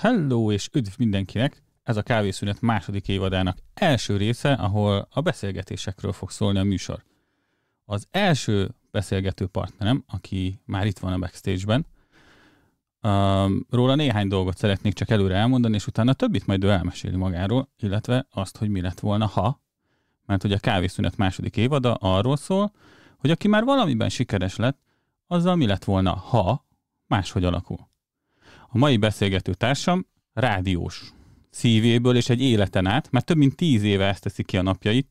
Hello és üdv mindenkinek! Ez a Kávészünet második évadának első része, ahol a beszélgetésekről fog szólni a műsor. Az első beszélgető partnerem, aki már itt van a backstage-ben, róla néhány dolgot szeretnék csak előre elmondani, és utána többit majd ő elmeséli magáról, illetve azt, hogy mi lett volna, ha. Mert hogy a Kávészünet második évada arról szól, hogy aki már valamiben sikeres lett, azzal mi lett volna, ha máshogy alakul. A mai beszélgető társam rádiós szívéből és egy életen át, mert több mint 10 éve ezt teszi ki a napjait,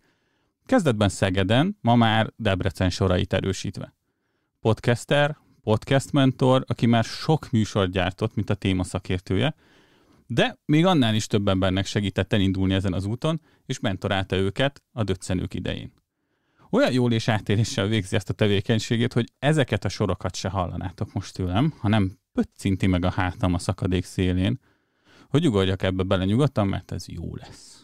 kezdetben Szegeden, ma már Debrecen sorait erősítve. Podcaster, podcastmentor, aki már sok műsort gyártott, mint a téma szakértője, de még annál is több embernek segített elindulni ezen az úton, és mentorálta őket a döccenők idején. Olyan jól és átéléssel végzi ezt a tevékenységét, hogy ezeket a sorokat se hallanátok most tőlem, hanem pöccinti meg a hátam a szakadék szélén, hogy ugorjak ebbe bele nyugodtan, mert ez jó lesz.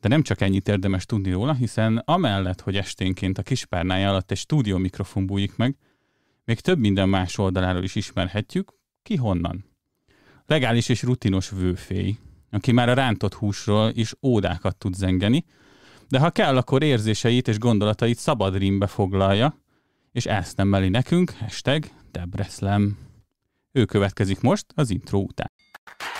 De nem csak ennyit érdemes tudni róla, hiszen amellett, hogy esténként a kispárnája alatt egy stúdió mikrofon bújik meg, még több minden más oldaláról is ismerhetjük, ki honnan. Legális és rutinos vőfély, aki már a rántott húsról is ódákat tud zengeni, de ha kell, akkor érzéseit és gondolatait szabad rímbe foglalja, és elsztemmeli nekünk, #Debrecen. Ő következik most az intro után.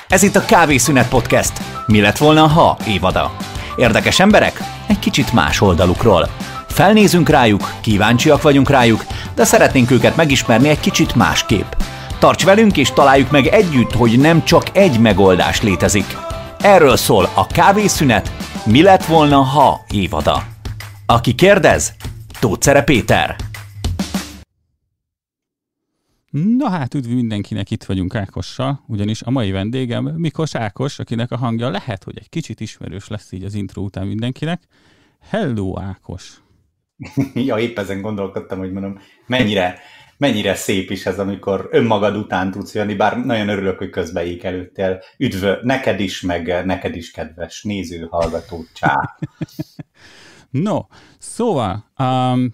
Ez itt a Kávészünet Podcast. Mi lett volna, ha évada? Érdekes emberek? Egy kicsit más oldalukról. Felnézünk rájuk, kíváncsiak vagyunk rájuk, de szeretnénk őket megismerni egy kicsit másképp. Tarts velünk és találjuk meg együtt, hogy nem csak egy megoldás létezik. Erről szól a Kávészünet Mi lett volna, ha évada. Aki kérdez, Tóth Szere Péter. Na hát, üdv mindenkinek, itt vagyunk Ákossal, ugyanis a mai vendégem Miklós Ákos, akinek a hangja lehet, hogy egy kicsit ismerős lesz így az intro után mindenkinek. Hello, Ákos! Ja, épp ezen gondolkodtam, hogy mondom, mennyire szép is ez, amikor önmagad után tudsz jönni, bár nagyon örülök, hogy közbeék előttél. Üdv neked is, meg neked is, kedves néző, hallgató, csá! No, szóval,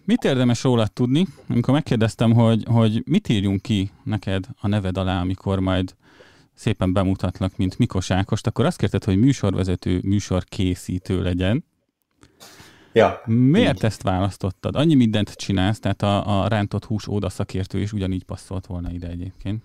mit érdemes rólad tudni, amikor megkérdeztem, hogy mit írjunk ki neked a neved alá, amikor majd szépen bemutatlak, mint Miklós Ákost, akkor azt kérted, hogy műsorvezető, műsorkészítő legyen. Ja. Miért így ezt választottad? Annyi mindent csinálsz, tehát a rántott hús óda szakértő is ugyanígy passzolt volna ide egyébként.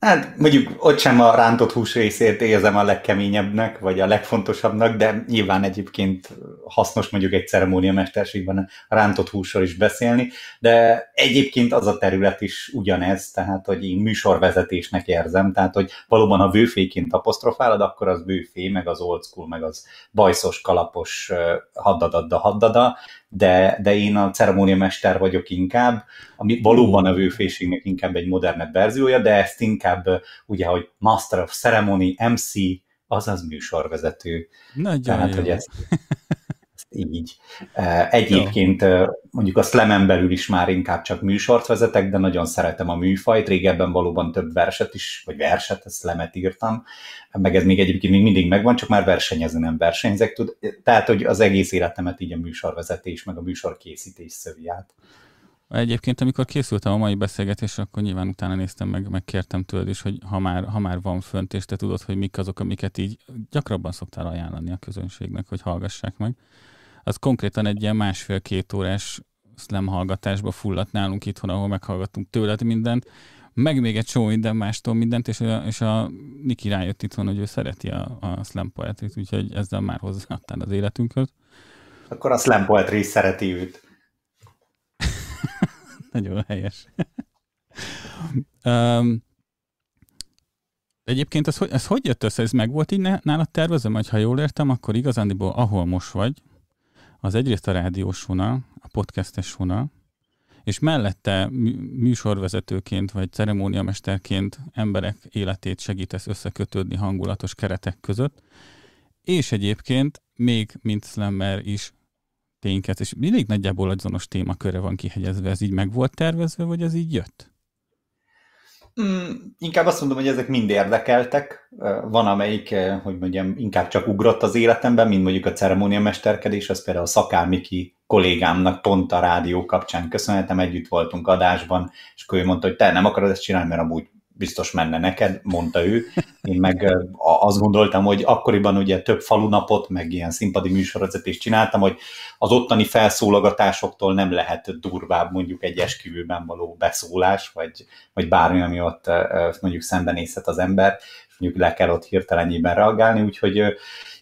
Hát mondjuk ott sem a rántott hús részét érzem a legkeményebbnek, vagy a legfontosabbnak, de nyilván egyébként hasznos mondjuk egy ceremóniamesterségben a rántott húsról is beszélni, de egyébként az a terület is ugyanez, tehát hogy én műsorvezetésnek érzem, tehát hogy valóban ha vőféként apostrofálod, akkor az vőfé, meg az old school, meg az bajszos, kalapos haddadadda, de én a ceremóniamester vagyok inkább, ami valóban a vőféségnek inkább egy modernebb verziója, de ezt inkább ugye, hogy Master of Ceremony, MC, azaz műsorvezető. Nagyon tehát, jó. Hogy ezt így. Egyébként mondjuk a slamen belül is már inkább csak műsort vezetek, de nagyon szeretem a műfajt. Régebben valóban több verset is, vagy slamet írtam, meg ez még egyébként még mindig megvan, csak már versenyezni nem versenyzek. Tehát, hogy az egész életemet így a műsorvezetés, meg a műsorkészítés szövi át. Egyébként, amikor készültem a mai beszélgetésre, akkor nyilván utána néztem meg kértem tőled is, hogy ha már van fönt, és te tudod, hogy mik azok, amiket így gyakrabban szoktál ajánlani a közönségnek, hogy hallgassák meg. Az konkrétan egy ilyen 1,5-2 órás slam hallgatásba fulladt nálunk itthon, ahol meghallgattunk tőled mindent, meg még egy csomó minden mástól mindent, és a Niki rájött itthon, hogy ő szereti a slam poetryt, úgyhogy ezzel már hozzáadtál az életünkhöz. Akkor a slam poetry szereti őt. Nagyon helyes. Egyébként ez hogy jött össze? Ez meg volt így nálad tervezve? Majd, ha jól értem, akkor igazándiból ahol most vagy, az egyrészt a rádiós vonal, a podcastes vonal, és mellette műsorvezetőként vagy ceremóniamesterként emberek életét segítesz összekötődni hangulatos keretek között, és egyébként még mint slammer is tényket, és mindig nagyjából azonos témakörre van kihegyezve, ez így meg volt tervezve, vagy ez így jött? Inkább azt mondom, hogy ezek mind érdekeltek. Van amelyik, hogy mondjam, inkább csak ugrott az életemben, mint mondjuk a ceremóniamesterkedés, az például a Szakálmiki kollégámnak pont a rádió kapcsán köszönhetem, együtt voltunk adásban, és akkor ő mondta, hogy te nem akarod ezt csinálni, mert amúgy biztos menne neked, mondta ő. Én meg azt gondoltam, hogy akkoriban ugye több falunapot, meg ilyen színpadi műsorokat is csináltam, hogy az ottani felszólogatásoktól nem lehet durvább mondjuk egy esküvőben való beszólás, vagy bármi, ami ott mondjuk szembenézhet az ember, és mondjuk le kell ott hirtelenjében reagálni, úgyhogy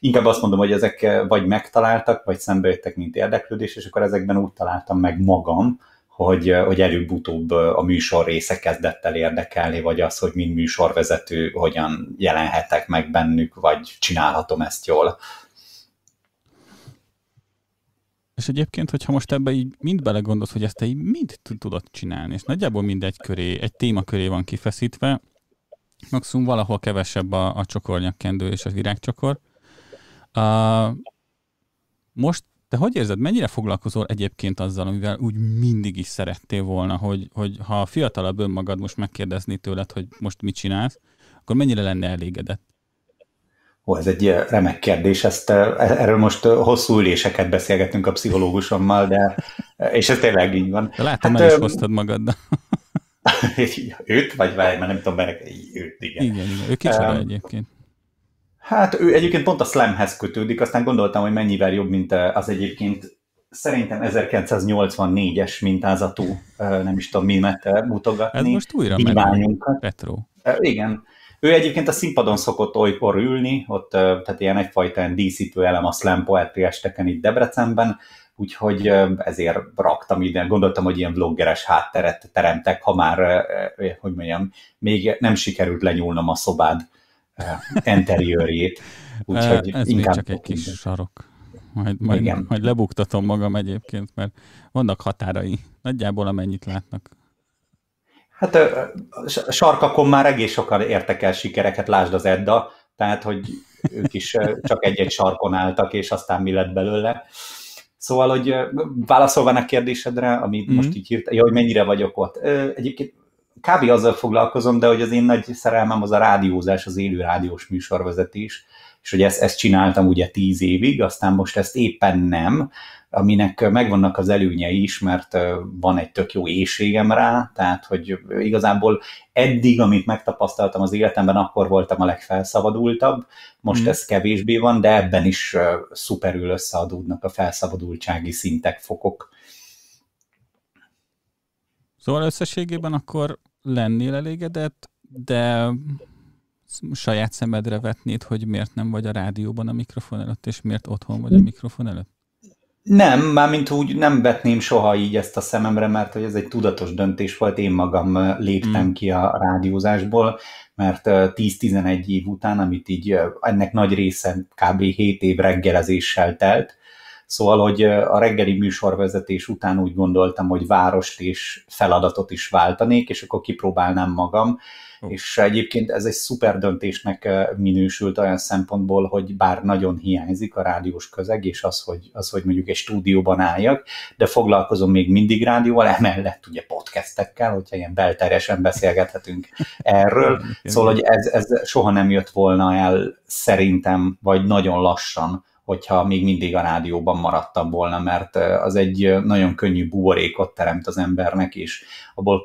inkább azt mondom, hogy ezek vagy megtaláltak, vagy szembejöttek, mint érdeklődés, és akkor ezekben úgy találtam meg magam, hogy előbb-utóbb a műsor része kezdett el érdekelni, vagy az, hogy mint műsorvezető hogyan jelenhetek meg bennük, vagy csinálhatom ezt jól. És egyébként, hogyha most ebbe így mind belegondolsz, hogy ezt te így mind tudod csinálni, és nagyjából mindegy köré, egy téma köré van kifeszítve, maximum valahol kevesebb a csokornyakkendő és a virágcsokor. Most te hogy érzed, mennyire foglalkozol egyébként azzal, amivel úgy mindig is szerettél volna, hogy ha a fiatalabb önmagad most megkérdezni tőled, hogy most mit csinálsz, akkor mennyire lenne elégedett? Ó, ez egy remek kérdés, erről most hosszú üléseket beszélgetünk a pszichológusommal, de, és ez tényleg így van. De látom, el is hoztad magaddal. Őt? Vagy várj, mert nem tudom, mert őt, igen. Igen, ő kicsoda egyébként. Hát ő egyébként pont a slamhez kötődik, aztán gondoltam, hogy mennyivel jobb, mint az egyébként szerintem 1984-es mintázatú, nem is tudom mimet mutogatni. Ez most újra megy, retro. Igen. Ő egyébként a színpadon szokott olykor ülni, ott tehát ilyen egyfajta díszítő elem a slam poetry esteken itt Debrecenben, úgyhogy ezért raktam ide, gondoltam, hogy ilyen vloggeres hátteret teremtek, ha már, hogy mondjam, még nem sikerült lenyúlnom a szobád enteriőrjét. Úgyhogy ez inkább csak egy kis sarok. Majd lebuktatom magam egyébként, mert vannak határai. Nagyjából amennyit látnak. Hát sarkakon már egész sokan értek el sikereket, lásd az Edda, tehát hogy ők is csak egy-egy sarkon álltak, és aztán mi lett belőle. Szóval, hogy válaszolván a kérdésedre, amit most így hirtelen, hogy mennyire vagyok ott. Egyébként kb. Azzal foglalkozom, de hogy az én nagy szerelmem az a rádiózás, az élő rádiós műsorvezetés, és hogy ezt csináltam ugye 10 évig, aztán most ezt éppen nem, aminek megvannak az előnyei is, mert van egy tök jó éjségem rá, tehát hogy igazából eddig, amit megtapasztaltam az életemben, akkor voltam a legfelszabadultabb, most ez kevésbé van, de ebben is szuperül összeadódnak a felszabadultsági szintek, fokok. Szóval összességében akkor lennél elégedett, de saját szemedre vetnéd, hogy miért nem vagy a rádióban a mikrofon előtt, és miért otthon vagy a mikrofon előtt? Nem, mármint úgy nem vetném soha így ezt a szememre, mert hogy ez egy tudatos döntés volt, én magam léptem ki a rádiózásból, mert 10-11 év után, amit így ennek nagy része kb. 7 év reggelezéssel telt. Szóval, hogy a reggeli műsorvezetés után úgy gondoltam, hogy várost és feladatot is váltanék, és akkor kipróbálnám magam. És egyébként ez egy szuper döntésnek minősült olyan szempontból, hogy bár nagyon hiányzik a rádiós közeg, és az, hogy mondjuk egy stúdióban álljak, de foglalkozom még mindig rádióval, emellett ugye podcastekkel, hogyha ilyen belterjesen beszélgethetünk erről. Szóval, hogy ez soha nem jött volna el szerintem, vagy nagyon lassan, hogyha még mindig a rádióban maradtam volna, mert az egy nagyon könnyű buborékot teremt az embernek, és abból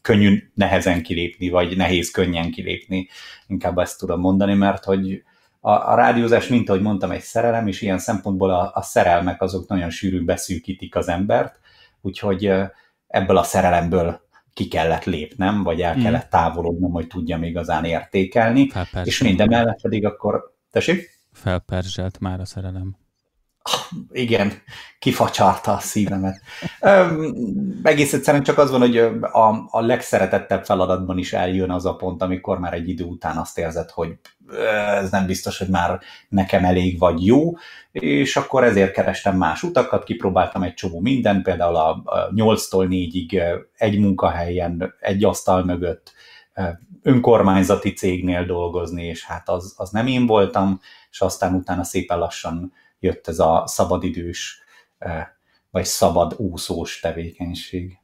könnyű nehezen kilépni, vagy nehéz könnyen kilépni, inkább ezt tudom mondani, mert hogy a rádiózás, mint ahogy mondtam, egy szerelem, és ilyen szempontból a szerelmek azok nagyon sűrűn beszűkítik az embert, úgyhogy ebből a szerelemből ki kellett lépnem, vagy el kellett távolodnom, hogy tudjam igazán értékelni, és mindemellett pedig akkor... Tessék? Felperzselt már a szerelem. Igen, kifacsarta a szívemet. Egész egyszerűen csak az van, hogy a legszeretettebb feladatban is eljön az a pont, amikor már egy idő után azt érzed, hogy ez nem biztos, hogy már nekem elég vagy jó, és akkor ezért kerestem más utakat, kipróbáltam egy csomó mindent, például a 8-tól 4-ig egy munkahelyen, egy asztal mögött, önkormányzati cégnél dolgozni, és hát az nem én voltam, és aztán utána szépen lassan jött ez a szabadidős, vagy szabad úszós tevékenység.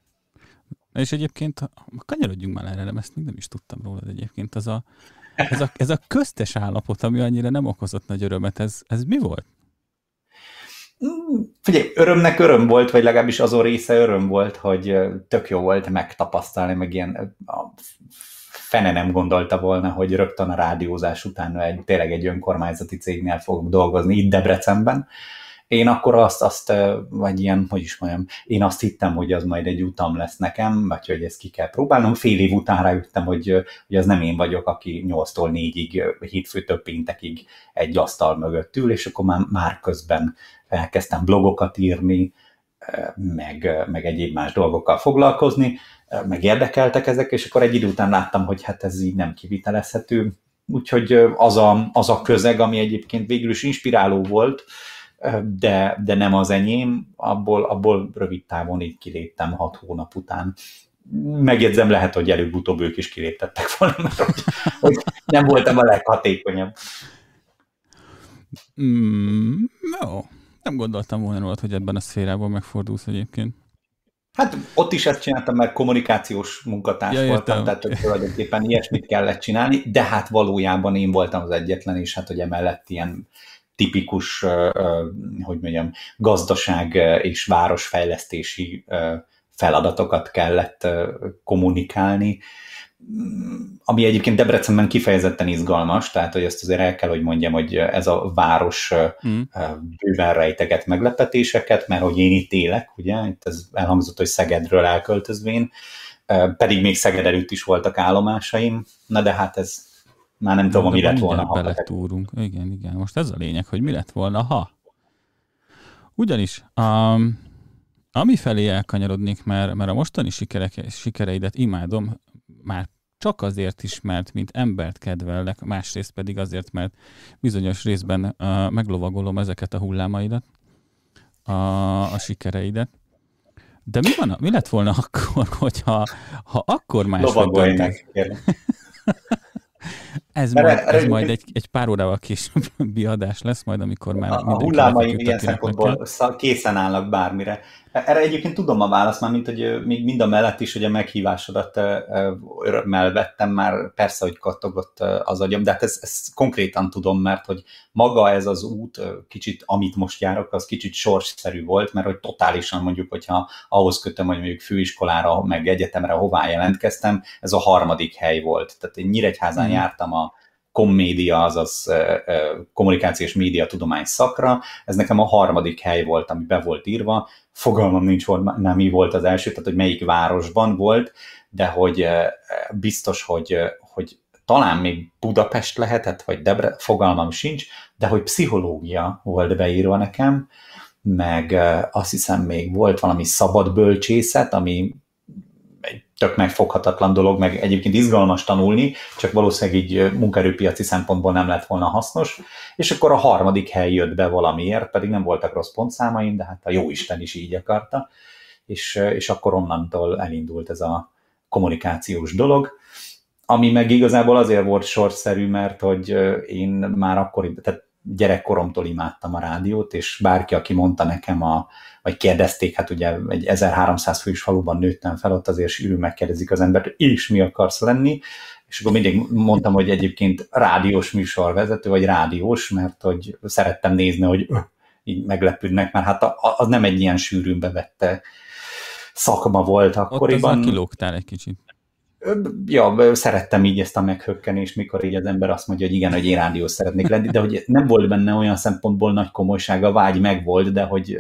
És egyébként, kanyarodjunk már erre, ezt még nem is tudtam rólad egyébként, ez a köztes állapot, ami annyira nem okozott nagy örömet, ez mi volt? Figyelj, örömnek öröm volt, vagy legalábbis azon része öröm volt, hogy tök jó volt megtapasztalni, meg ilyen fene nem gondolta volna, hogy rögtön a rádiózás után tényleg egy önkormányzati cégnél fogok dolgozni itt Debrecenben. Én akkor azt hittem, hogy az majd egy utam lesz nekem, vagy hogy ezt ki kell próbálnom. Fél év után rájöttem, hogy az nem én vagyok, aki 8-tól 4-ig, hétfőtől péntekig egy asztal mögött ül, és akkor már közben elkezdtem blogokat írni, meg egyéb más dolgokkal foglalkozni, meg érdekeltek ezek, és akkor egy idő után láttam, hogy hát ez így nem kivitelezhető. Úgyhogy az a közeg, ami egyébként végül is inspiráló volt, de nem az enyém, abból rövid távon így kiléptem 6 hónap után. Megjegyzem, lehet, hogy előbb-utóbb ők is kiléptettek volna, mert hogy nem voltam a leghatékonyabb. No. Nem gondoltam volna rólad, hogy ebben a szférában megfordulsz egyébként. Hát ott is ezt csináltam, mert kommunikációs munkatárs voltam, tehát tulajdonképpen ilyesmit kellett csinálni, de hát valójában én voltam az egyetlen, és hát hogy emellett ilyen tipikus, gazdaság és városfejlesztési feladatokat kellett kommunikálni, ami egyébként Debrecenben kifejezetten izgalmas, tehát hogy ezt azért el kell, hogy mondjam, hogy ez a város bőven rejteget meglepetéseket, mert hogy én itt élek, ugye, itt ez elhangzott, hogy Szegedről elköltözvén, pedig még Szeged előtt is voltak állomásaim, na de hát ez már nem tudom, mi lett volna, ha beletúrunk. Igen, most ez a lényeg, hogy mi lett volna, ha. Ugyanis amifelé elkanyarodnék, mert a mostani sikereidet imádom, már csak azért is, mert mint embert kedvellek, másrészt pedig azért, mert bizonyos részben meglovagolom ezeket a hullámaidat, a sikereidet. De mi lett volna akkor, hogyha akkor máshogy történik? Ez majd egy pár órával későbbi adás lesz, majd amikor már a hullámaim ilyen szempontból készen állnak bármire. Erre egyébként tudom a választ már, mint hogy még mind a mellett is, hogy a meghívásodat örömmel vettem, már persze, hogy kattogott az agyam, de hát ezt konkrétan tudom, mert hogy maga ez az út, kicsit amit most járok, az kicsit sorsszerű volt, mert hogy totálisan mondjuk, hogyha ahhoz kötöm, hogy mondjuk főiskolára, meg egyetemre hová jelentkeztem, ez a 3. hely volt. Tehát én Nyíregyházán jártam a kommédia, azaz kommunikációs média tudomány szakra, ez nekem a 3. hely volt, ami be volt írva, fogalmam nincs, nem mi volt az első, tehát hogy melyik városban volt, de hogy biztos, hogy talán még Budapest lehetett, vagy Debrecen, fogalmam sincs, de hogy pszichológia volt beírva nekem, meg azt hiszem még volt valami szabadbölcsészet, ami egy tök megfoghatatlan dolog, meg egyébként izgalmas tanulni, csak valószínűleg így munkaerőpiaci szempontból nem lett volna hasznos, és akkor a 3. hely jött be valamiért, pedig nem voltak rossz pontszámaim, de hát a jóisten is így akarta, és akkor onnantól elindult ez a kommunikációs dolog, ami meg igazából azért volt sorszerű, mert hogy én már akkor, tehát gyerekkoromtól imádtam a rádiót, és bárki, aki mondta nekem, vagy kérdezték, hát ugye egy 1300 fős faluban nőttem fel, ott azért sűrűn megkérdezik az embert, és mi akarsz lenni, és akkor mindig mondtam, hogy egyébként rádiós műsorvezető, vagy rádiós, mert hogy szerettem nézni, hogy így meglepődnek, mert hát az nem egy ilyen sűrűn bevette szakma volt akkoriban. Ott azért kilógtál egy kicsit. Ja, szerettem így ezt a meghökkenést, mikor így az ember azt mondja, hogy igen, hogy én rádiós szeretnék lenni, de hogy nem volt benne olyan szempontból nagy komolysága, vágy meg volt, de hogy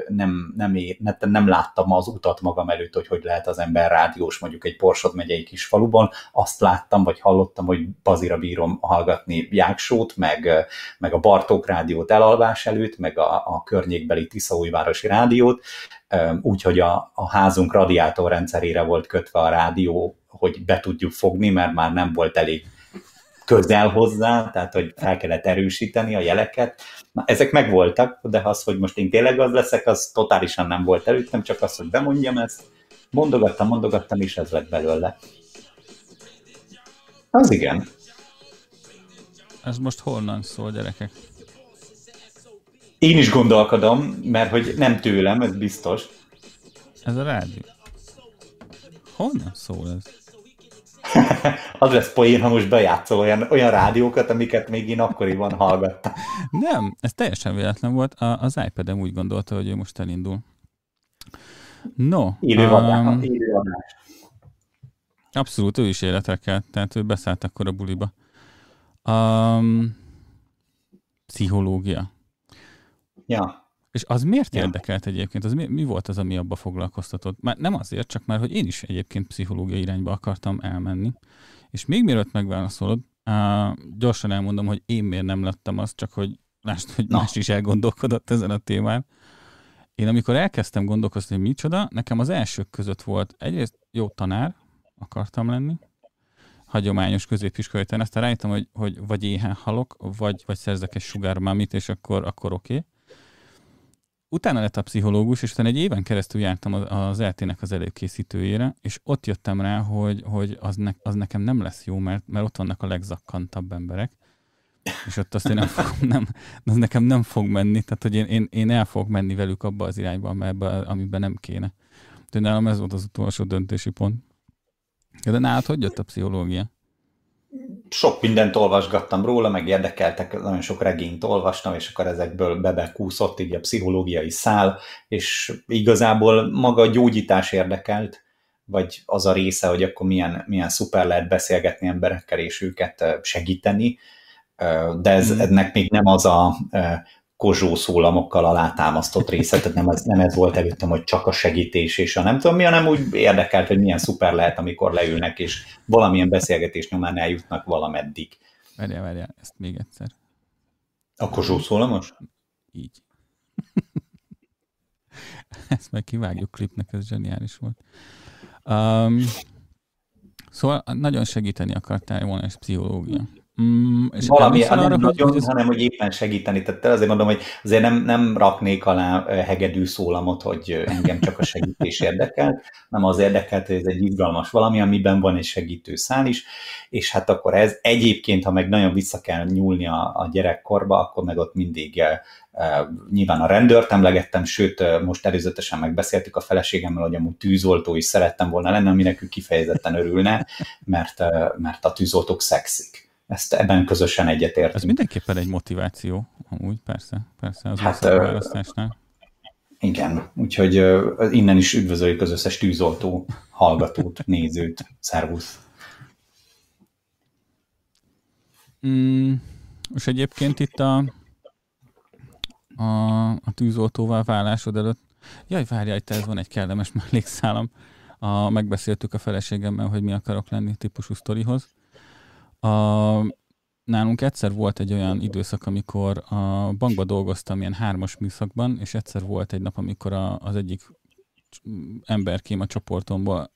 nem láttam az utat magam előtt, hogy lehet az ember rádiós, mondjuk egy Porsod megyei kis faluban, azt láttam, vagy hallottam, hogy bazira bírom hallgatni Jáksót, meg a Bartók rádiót elalvás előtt, meg a környékbeli Tiszaújvárosi rádiót, úgyhogy a házunk radiátorrendszerére volt kötve a rádió, hogy be tudjuk fogni, mert már nem volt elég közel hozzá, tehát hogy fel kellett erősíteni a jeleket. Na, ezek megvoltak, de az, hogy most én tényleg az leszek, az totálisan nem volt előttem, csak az, hogy bemondjam ezt. Mondogattam, és ez lett belőle. Az igen. Ez most honnan szól, gyerekek? Én is gondolkodom, mert hogy nem tőlem, ez biztos. Ez a rádió. Honnan szól ez? Az lesz poén, ha most bejátszol olyan rádiókat, amiket még én akkoriban hallgattam. Nem, ez teljesen véletlen volt. Az iPad-em úgy gondolta, hogy ő most elindul. No. Élő adás. Abszolút, ő is életekkel, tehát ő beszállt akkor a buliba. Pszichológia. Ja. És az miért érdekelt egyébként? Az mi volt az, ami abba foglalkoztatott? Már nem azért, csak már, hogy én is egyébként pszichológiai irányba akartam elmenni. És még mielőtt megválaszolod, gyorsan elmondom, hogy én miért nem lettem az, csak hogy lásd, hogy más is elgondolkodott ezen a témán. Én amikor elkezdtem gondolkozni, hogy micsoda, nekem az elsők között volt egyrészt jó tanár, akartam lenni, hagyományos középiskolai tanár, aztán rájöttem, hogy vagy éhen halok, vagy szerzek egy sugármámit, és akkor oké. Utána lett a pszichológus, és utána egy éven keresztül jártam az ELTE-nek az előkészítőjére, és ott jöttem rá, hogy az nekem nem lesz jó, mert ott vannak a legzakkantabb emberek, és ott azt én az nekem nem fog menni, tehát hogy én el fogok menni velük abba az irányba, amiben nem kéne. Tehát nálam ez volt az utolsó döntési pont. De nálad hogy jött a pszichológia? Sok mindent olvasgattam róla, meg érdekeltek, nagyon sok regényt olvastam, és akkor ezekből bebekúszott így a pszichológiai szál, és igazából maga a gyógyítás érdekelt, vagy az a része, hogy akkor milyen szuper lehet beszélgetni emberekkel, és őket segíteni, de ennek még nem az a kozsó szólamokkal alátámasztott része, tehát nem ez volt előttem, hogy csak a segítés és a nem tudom mi, hanem úgy érdekelt, hogy milyen szuper lehet, amikor leülnek, és valamilyen beszélgetés nyomán eljutnak valameddig. Várjál, ezt még egyszer. A kozsó szólamos? Így. Ezt meg kivágjuk klipnek, ez zseniális volt. Szóval nagyon segíteni akartál volna, és pszichológia. Valami, nem nagyon, hanem hogy éppen segíteni. Tehát azért mondom, hogy azért nem raknék alá hegedű szólamot, hogy engem csak a segítés érdekel, nem az érdekelt, hogy ez egy izgalmas valami, amiben van egy segítő szál is, és hát akkor ez egyébként, ha meg nagyon vissza kell nyúlni a gyerekkorba, akkor meg ott mindig nyilván a rendőrt emlegettem, sőt, most előzetesen megbeszéltük a feleségemmel, hogy amúgy tűzoltó is szerettem volna lenni, aminek ő kifejezetten örülne, mert a tűzoltók szexik. Ezt ebben közösen egyetértünk. Ez mindenképpen egy motiváció, amúgy persze az hát, választásnál. Igen, úgyhogy innen is üdvözöljük az összes tűzoltó hallgatót, nézőt, szervusz. És egyébként itt a tűzoltóval válásod előtt, jaj, várjál, te ez van egy kellemes mellékszálam, megbeszéltük a feleségemmel, hogy mi akarok lenni típusú sztorihoz. Nálunk egyszer volt egy olyan időszak, amikor a bankban dolgoztam ilyen 3-as műszakban, és egyszer volt egy nap, amikor az egyik emberkém a csoportomban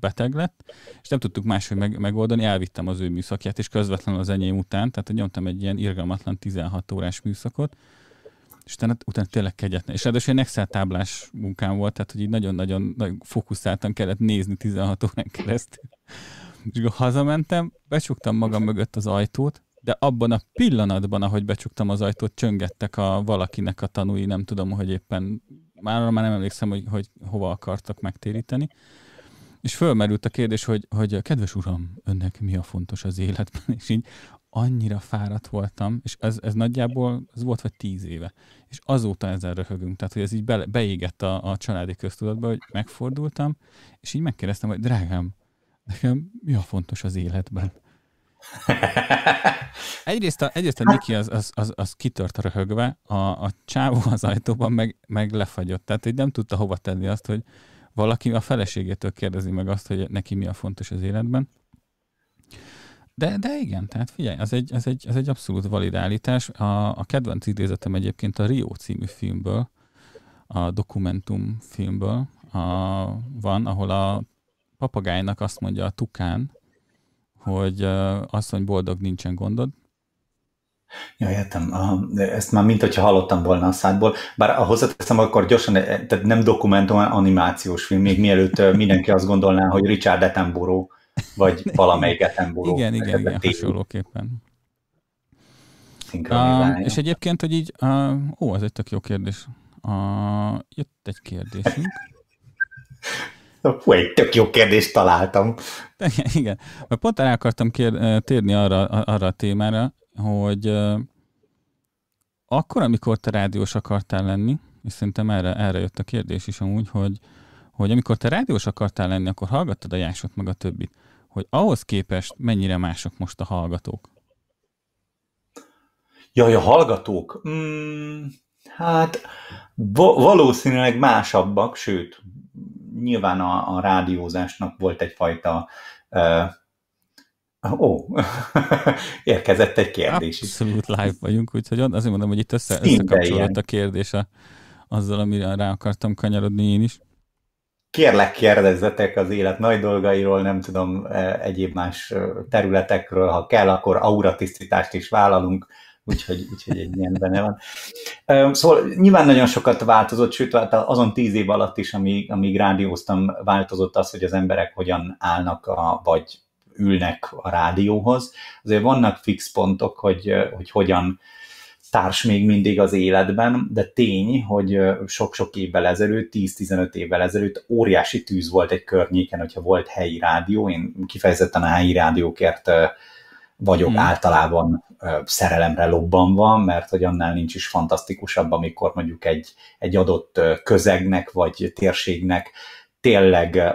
beteg lett, és nem tudtuk máshogy megoldani, elvittem az ő műszakját, és közvetlenül az enyém után, tehát nyomtam egy ilyen irgalmatlan 16 órás műszakot, és utána tényleg kegyetlen. És ráadásul egy Excel táblás munkám volt, tehát hogy így nagyon-nagyon fókuszáltan kellett nézni 16 órán keresztül. És akkor hazamentem, becsuktam magam mögött az ajtót, de abban a pillanatban, ahogy becsuktam az ajtót, csöngettek valakinek a tanúi, nem tudom, hogy éppen, már nem emlékszem, hogy hova akartak megtéríteni. És fölmerült a kérdés, hogy kedves uram, önnek mi a fontos az életben? És így annyira fáradt voltam, és ez nagyjából ez volt vagy 10 éve. És azóta ezzel röhögünk, tehát hogy ez így beégett a családi köztudatba, hogy megfordultam, és így megkérdeztem, hogy drágám, nekem mi a fontos az életben? Egyrészt a Niki az kitört a röhögve, a csávó az ajtóban meg lefagyott. Tehát így nem tudta hova tenni azt, hogy valaki a feleségétől kérdezi meg azt, hogy neki mi a fontos az életben. De igen, tehát figyelj, az egy abszolút valid állítás. A kedvenc idézetem egyébként a Rio című filmből, a dokumentumfilmből van, ahol a papagájnak azt mondja a tukán, hogy asszony, boldog, nincsen gondod. Jaj, értem. Ezt már mintha hallottam volna a szádból. Bár hozzáteszem, akkor gyorsan, tehát nem dokumentum, hanem animációs film, még mielőtt mindenki azt gondolná, hogy Richard Attenborough, vagy valamelyik Attenborough. Igen, hasonlóképpen. És egyébként, hogy így, ez egy tök jó kérdés. Jött egy kérdésünk. Fú, egy tök jó kérdést találtam. Igen, mert pont el akartam térni arra a témára, hogy akkor, amikor te rádiós akartál lenni, és szerintem erre jött a kérdés is amúgy, hogy, hogy amikor te rádiós akartál lenni, akkor hallgattad a Jáksot meg a többit, hogy ahhoz képest mennyire mások most a hallgatók? Jaj, a hallgatók? Hát valószínűleg másabbak, sőt, nyilván a rádiózásnak volt egyfajta... érkezett egy kérdés. Abszolút live vagyunk, úgyhogy azért mondom, hogy itt összekapcsolódott a kérdés azzal, amire rá akartam kanyarodni én is. Kérlek, kérdezzetek az élet nagy dolgairól, nem tudom, egyéb más területekről, ha kell, akkor auratisztítást is vállalunk, úgyhogy egy ilyen benne van. Szóval nyilván nagyon sokat változott, sőt, azon 10 év alatt is, amíg rádióztam, változott az, hogy az emberek hogyan állnak, vagy ülnek a rádióhoz. Azért vannak fix pontok, hogy hogyan társ még mindig az életben, de tény, hogy sok-sok évvel ezelőtt, 10-15 évvel ezelőtt óriási tűz volt egy környéken, hogyha volt helyi rádió. Én kifejezetten a helyi rádiókért vagyok általában szerelemre lobbanva, mert hogy annál nincs is fantasztikusabb, amikor mondjuk egy adott közegnek vagy térségnek tényleg...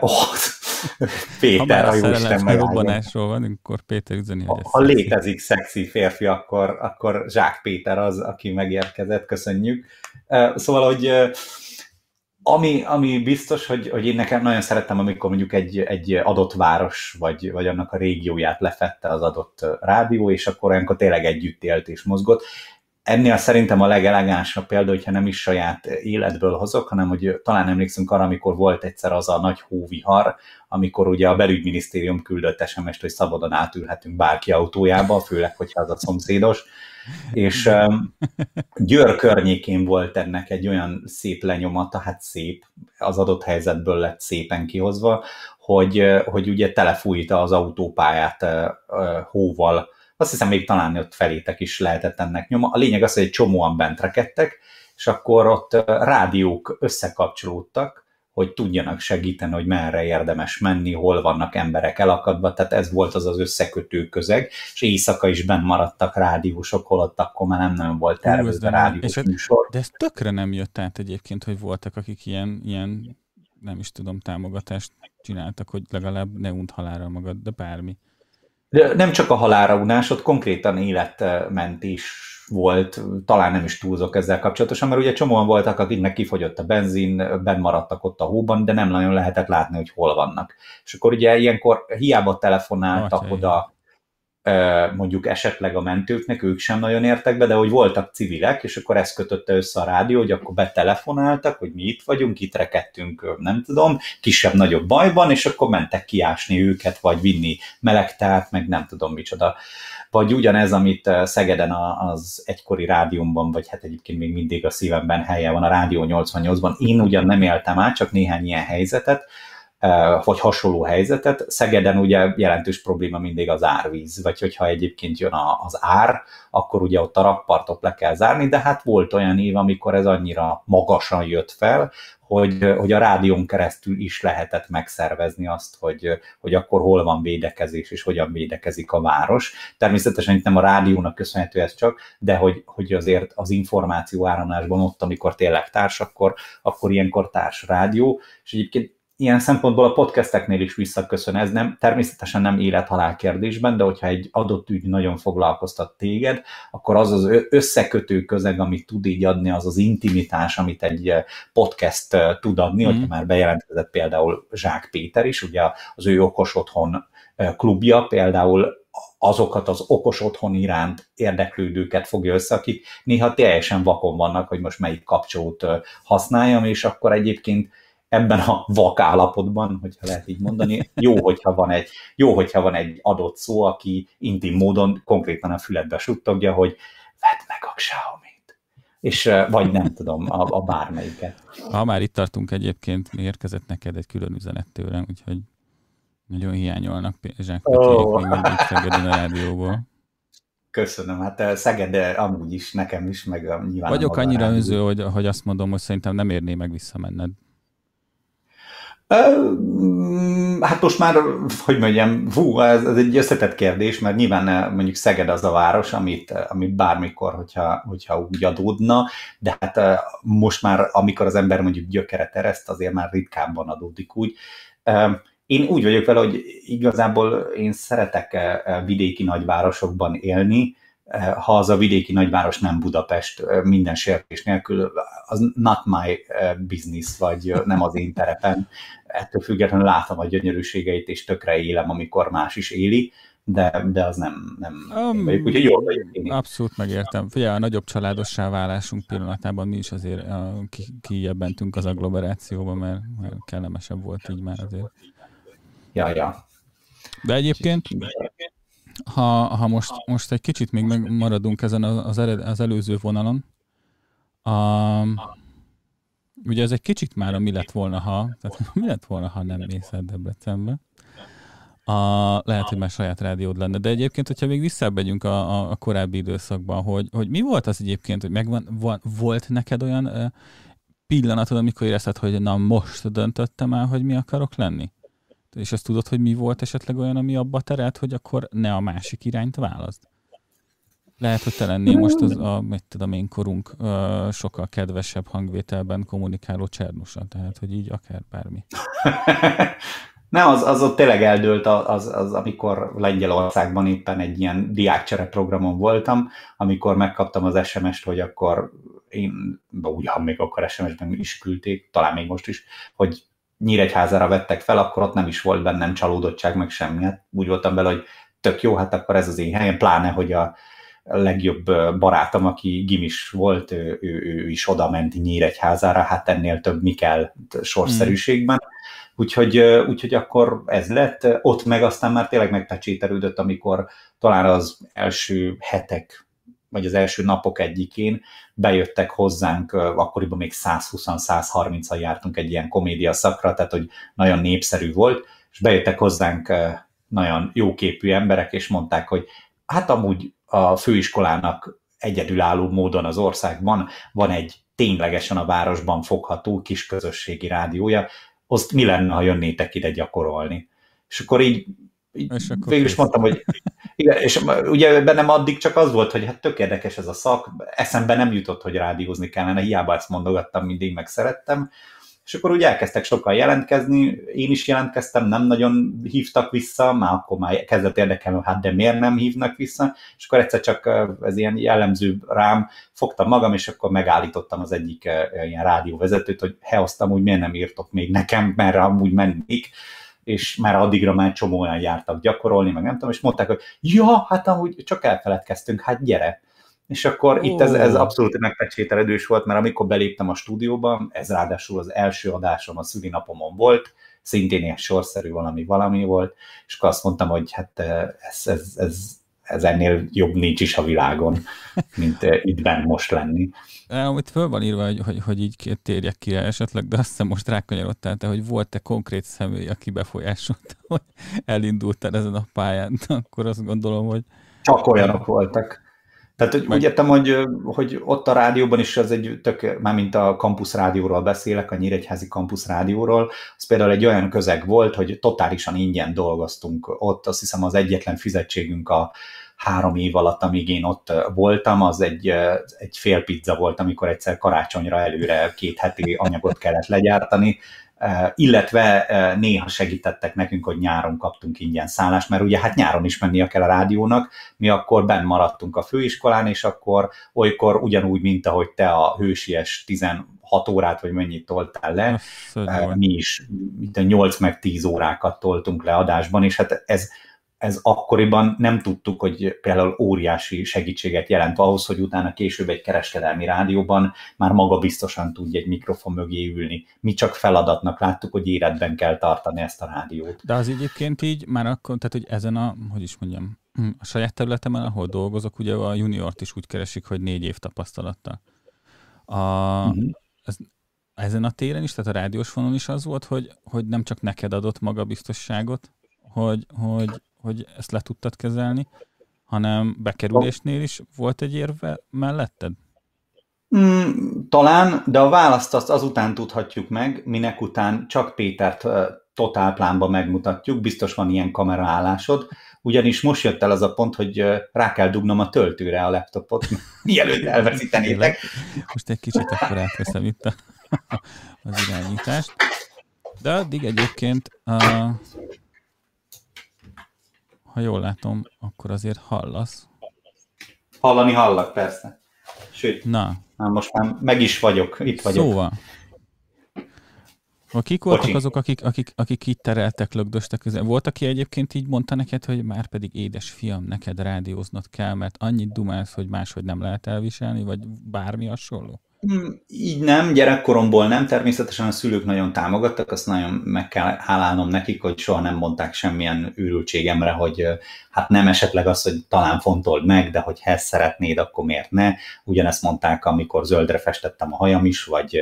Péter, ha jó Isten megálljunk. Van, akkor Péter üzeni, ha létezik szexi férfi, akkor Zsák Péter az, aki megérkezett, köszönjük. Szóval, hogy ami biztos, hogy én nekem nagyon szerettem, amikor mondjuk egy adott város, vagy annak a régióját lefette az adott rádió, és akkor olyankor tényleg együtt élt és mozgott. Ennél szerintem a legelegánsabb példa, hogyha nem is saját életből hozok, hanem hogy talán emlékszünk arra, amikor volt egyszer az a nagy hóvihar, amikor ugye a belügyminisztérium küldött SMS-t, hogy szabadon átülhetünk bárki autójába, főleg, hogyha az a szomszédos. És Győr környékén volt ennek egy olyan szép lenyomata, hát szép, az adott helyzetből lett szépen kihozva, hogy ugye telefújta az autópályát hóval. Azt hiszem, még talán ott felétek is lehetett ennek nyoma. A lényeg az, hogy egy csomóan bent rekedtek, és akkor ott rádiók összekapcsolódtak, hogy tudjanak segíteni, hogy merre érdemes menni, hol vannak emberek elakadva, tehát ez volt az összekötő közeg, és éjszaka is benn maradtak rádiósok, holott akkor már nem nagyon volt tervezve rádiós műsor. De ez tökre nem jött át egyébként, hogy voltak, akik ilyen nem is tudom, támogatást csináltak, hogy legalább ne unt halálra magad, de bármi. De nem csak a halálra unás, ott konkrétan életmentés volt, talán nem is túlzok ezzel kapcsolatosan, mert ugye csomóan voltak, akiknek kifogyott a benzin, benn maradtak ott a hóban, de nem nagyon lehetett látni, hogy hol vannak. És akkor ugye ilyenkor hiába telefonáltak oda mondjuk esetleg a mentőknek, ők sem nagyon értek be, de hogy voltak civilek, és akkor ezt kötötte össze a rádió, hogy akkor betelefonáltak, hogy mi itt vagyunk, itt rekedtünk, nem tudom, kisebb-nagyobb bajban, és akkor mentek kiásni őket, vagy vinni melegtát, meg nem tudom micsoda. Vagy ugyanez, amit Szegeden az egykori rádiómban, vagy hát egyébként még mindig a szívemben helye van a Rádió 88-ban, én ugyan nem éltem át, csak néhány ilyen helyzetet, vagy hasonló helyzetet. Szegeden ugye jelentős probléma mindig az árvíz, vagy hogyha egyébként jön az ár, akkor ugye ott a rakpartot le kell zárni, de hát volt olyan év, amikor ez annyira magasan jött fel, hogy a rádión keresztül is lehetett megszervezni azt, hogy akkor hol van védekezés, és hogyan védekezik a város. Természetesen itt nem a rádiónak köszönhető ez csak, de hogy azért az információ áramlásban ott, amikor tényleg társ, akkor ilyenkor társ rádió, és egyébként ilyen szempontból a podcasteknél is visszaköszön. Ez nem, természetesen nem élet-halál kérdésben, de hogyha egy adott ügy nagyon foglalkoztat téged, akkor az az összekötő közeg, amit tud így adni, az az intimitás, amit egy podcast tud adni, hogyha már bejelentkezett például Zsák Péter is, ugye az ő Okos Otthon klubja például azokat az okos otthon iránt érdeklődőket fogja össze, akik néha teljesen vakon vannak, hogy most melyik kapcsolót használjam, és akkor egyébként ebben a vakállapotban, hogyha lehet így mondani, jó, hogyha van egy adott szó, aki intim módon konkrétan a fületbe suttogja, hogy vedd meg a Xiaomi-t, és vagy nem tudom, a bármelyiket. Ha már itt tartunk egyébként, érkezett neked egy külön üzenet tőlem, úgyhogy nagyon hiányolnak Zsák Petiék, még mindig Szegeden a rádióból. Köszönöm, hát Szeged amúgy is, nekem is, meg nyilván... Vagyok annyira önző, hogy azt mondom, hogy szerintem nem érné meg visszamenned. Hát most már, hogy mondjam, ez egy összetett kérdés, mert nyilván mondjuk Szeged az a város, amit bármikor, hogyha úgy adódna, de hát most már, amikor az ember mondjuk gyökeret ereszt, azért már ritkábban adódik úgy. Én úgy vagyok vele, hogy igazából én szeretek vidéki nagyvárosokban élni, ha az a vidéki nagyváros nem Budapest minden sértés nélkül, az not my business, vagy nem az én terepem. Ettől függetlenül látom a gyönyörűségeit, és tökre élem, amikor más is éli, de az nem vagyok, úgyhogy jól vagyok én. Abszolút megértem. Figyelj, a nagyobb családossá válásunk pillanatában mi is azért kijebbentünk az agglomerációba, mert kellemesebb volt így már azért. Ja. De egyébként... Ha most egy kicsit még megmaradunk ezen az előző vonalon, ugye ez egy kicsit már a mi lett volna, ha nem mész el Debrecenbe. Lehet, hogy már saját rádiód lenne, de egyébként, hogyha még visszamegyünk a korábbi időszakban, hogy mi volt az egyébként, hogy volt neked olyan pillanatod, amikor érezted, hogy na most döntöttem el, hogy mi akarok lenni? És azt tudod, hogy mi volt esetleg olyan, ami abba terelt, hogy akkor ne a másik irányt válaszd? Lehet, hogy te lennél most én korunk sokkal kedvesebb hangvételben kommunikáló Csernusa, tehát, hogy így akár bármi. Nem, az ott tényleg eldőlt, az amikor Lengyelországban éppen egy ilyen diákcsere programon voltam, amikor megkaptam az SMS-t, hogy akkor én, ugyan még akkor SMS-ben is küldték, talán még most is, hogy Nyíregyházára vettek fel, akkor ott nem is volt bennem csalódottság, meg semmi. Hát úgy voltam vele, hogy tök jó, hát akkor ez az én helyem, pláne, hogy a legjobb barátom, aki gimis volt, ő is oda ment Nyíregyházára, hát ennél több mi kell sorszerűségben. Úgyhogy akkor ez lett. Ott meg aztán már tényleg megpecsételődött, amikor talán az első hetek, vagy az első napok egyikén bejöttek hozzánk, akkoriban még 120-130-an jártunk egy ilyen komédia szakra, tehát hogy nagyon népszerű volt, és bejöttek hozzánk nagyon jóképű emberek, és mondták, hogy hát amúgy a főiskolának egyedülálló módon az országban van egy ténylegesen a városban fogható kis közösségi rádiója, azt mi lenne, ha jönnétek ide gyakorolni? És akkor végül is mondtam, hogy igen, és ugye bennem addig csak az volt, hogy hát tök érdekes ez a szak, eszembe nem jutott, hogy rádiózni kellene, hiába ezt mondogattam, mindig meg szerettem, és akkor úgy elkezdtek sokan jelentkezni, én is jelentkeztem, nem nagyon hívtak vissza, akkor kezdett érdekelni, hát de miért nem hívnak vissza, és akkor egyszer csak ez ilyen jellemző rám, fogtam magam, és akkor megállítottam az egyik ilyen rádióvezetőt, hogy hehoztam, úgy miért nem írtok még nekem, mert amúgy mennék, és már addigra már csomó olyan jártak gyakorolni, meg nem tudom, és mondták, hogy ja, hát amúgy csak elfeledkeztünk, hát gyere. És akkor itt ez abszolút megpecsételődős volt, mert amikor beléptem a stúdióba, ez ráadásul az első adásom a szülinapomon volt, szintén ilyen sorszerű valami volt, és akkor azt mondtam, hogy hát ez ennél jobb nincs is a világon, mint itt bent most lenni. Itt föl van írva, hogy így térjek ki esetleg, de azt hiszem most rákanyarodtál te, hogy volt-e konkrét személy, aki befolyásolta, hogy elindultál ezen a pályán, akkor azt gondolom, hogy... Csak olyanok voltak. Tehát úgy értem, hogy ott a rádióban is az egy tök, mármint a kampuszrádióról beszélek, a Nyíregyházi kampuszrádióról, az például egy olyan közeg volt, hogy totálisan ingyen dolgoztunk ott, azt hiszem az egyetlen fizetségünk a 3 év alatt, amíg én ott voltam, az egy fél pizza volt, amikor egyszer karácsonyra előre 2 heti anyagot kellett legyártani, illetve néha segítettek nekünk, hogy nyáron kaptunk ingyen szállást, mert ugye hát nyáron is mennie kell a rádiónak, mi akkor benn maradtunk a főiskolán, és akkor olykor ugyanúgy, mint ahogy te a hősies 16 órát, vagy mennyit toltál le, mi is 8 meg 10 órákat toltunk le adásban, és hát ez akkoriban nem tudtuk, hogy például óriási segítséget jelent ahhoz, hogy utána később egy kereskedelmi rádióban már maga biztosan tudja egy mikrofon mögé ülni. Mi csak feladatnak láttuk, hogy életben kell tartani ezt a rádiót. De az egyébként így már akkor, tehát hogy ezen a saját területemen, ahol dolgozok, ugye a juniort is úgy keresik, hogy 4 év tapasztalattal. Ezen a téren is, tehát a rádiós vonalon is az volt, hogy nem csak neked adott magabiztosságot, hogy ezt le tudtad kezelni, hanem bekerülésnél is volt egy érve melletted? Talán, de a választ azt azután tudhatjuk meg, minek után csak Pétert totálplánba megmutatjuk, biztos van ilyen kameraállásod, ugyanis most jött el az a pont, hogy rá kell dugnom a töltőre a laptopot, mielőtt elveszítenétek. Most egy kicsit akkor átveszem itt az irányítást. De addig egyébként, ha jól látom, akkor azért hallasz. Hallani hallak, persze. Sőt, na, most már meg is vagyok, itt vagyok. Szóval, akik voltak azok, akik itt tereltek, lögdöstek? Volt, aki egyébként így mondta neked, hogy már pedig édes fiam, neked rádióznod kell, mert annyit dumálsz, hogy máshogy nem lehet elviselni, vagy bármi hasonló? Így nem, gyerekkoromból nem, természetesen a szülők nagyon támogattak, azt nagyon meg kell hálálnom nekik, hogy soha nem mondták semmilyen őrültségemre, hogy hát nem esetleg az, hogy talán fontold meg, de hogy ezt szeretnéd, akkor miért ne? Ugyanezt mondták, amikor zöldre festettem a hajam is, vagy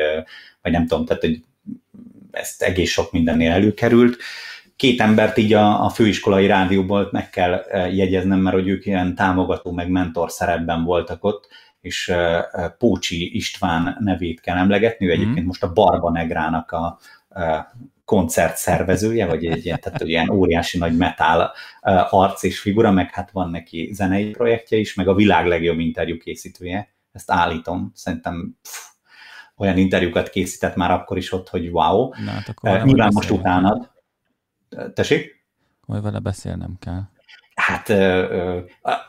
nem tudom, tehát hogy ezt egész sok mindennél előkerült. Két embert így a főiskolai rádióból meg kell jegyeznem, mert hogy ők ilyen támogató, meg mentor szerepben voltak ott, és Pócsi István nevét kell emlegetni, ő egyébként most a Barba Negrának a koncertszervezője, vagy egy ilyen óriási nagy metál arc és figura, meg hát van neki zenei projektje is, meg a világ legjobb interjú készítője, ezt állítom, szerintem olyan interjúkat készített már akkor is ott, hogy wow. Na, hát nyilván most utánad. Tessék? Majd vele beszélnem kell. Hát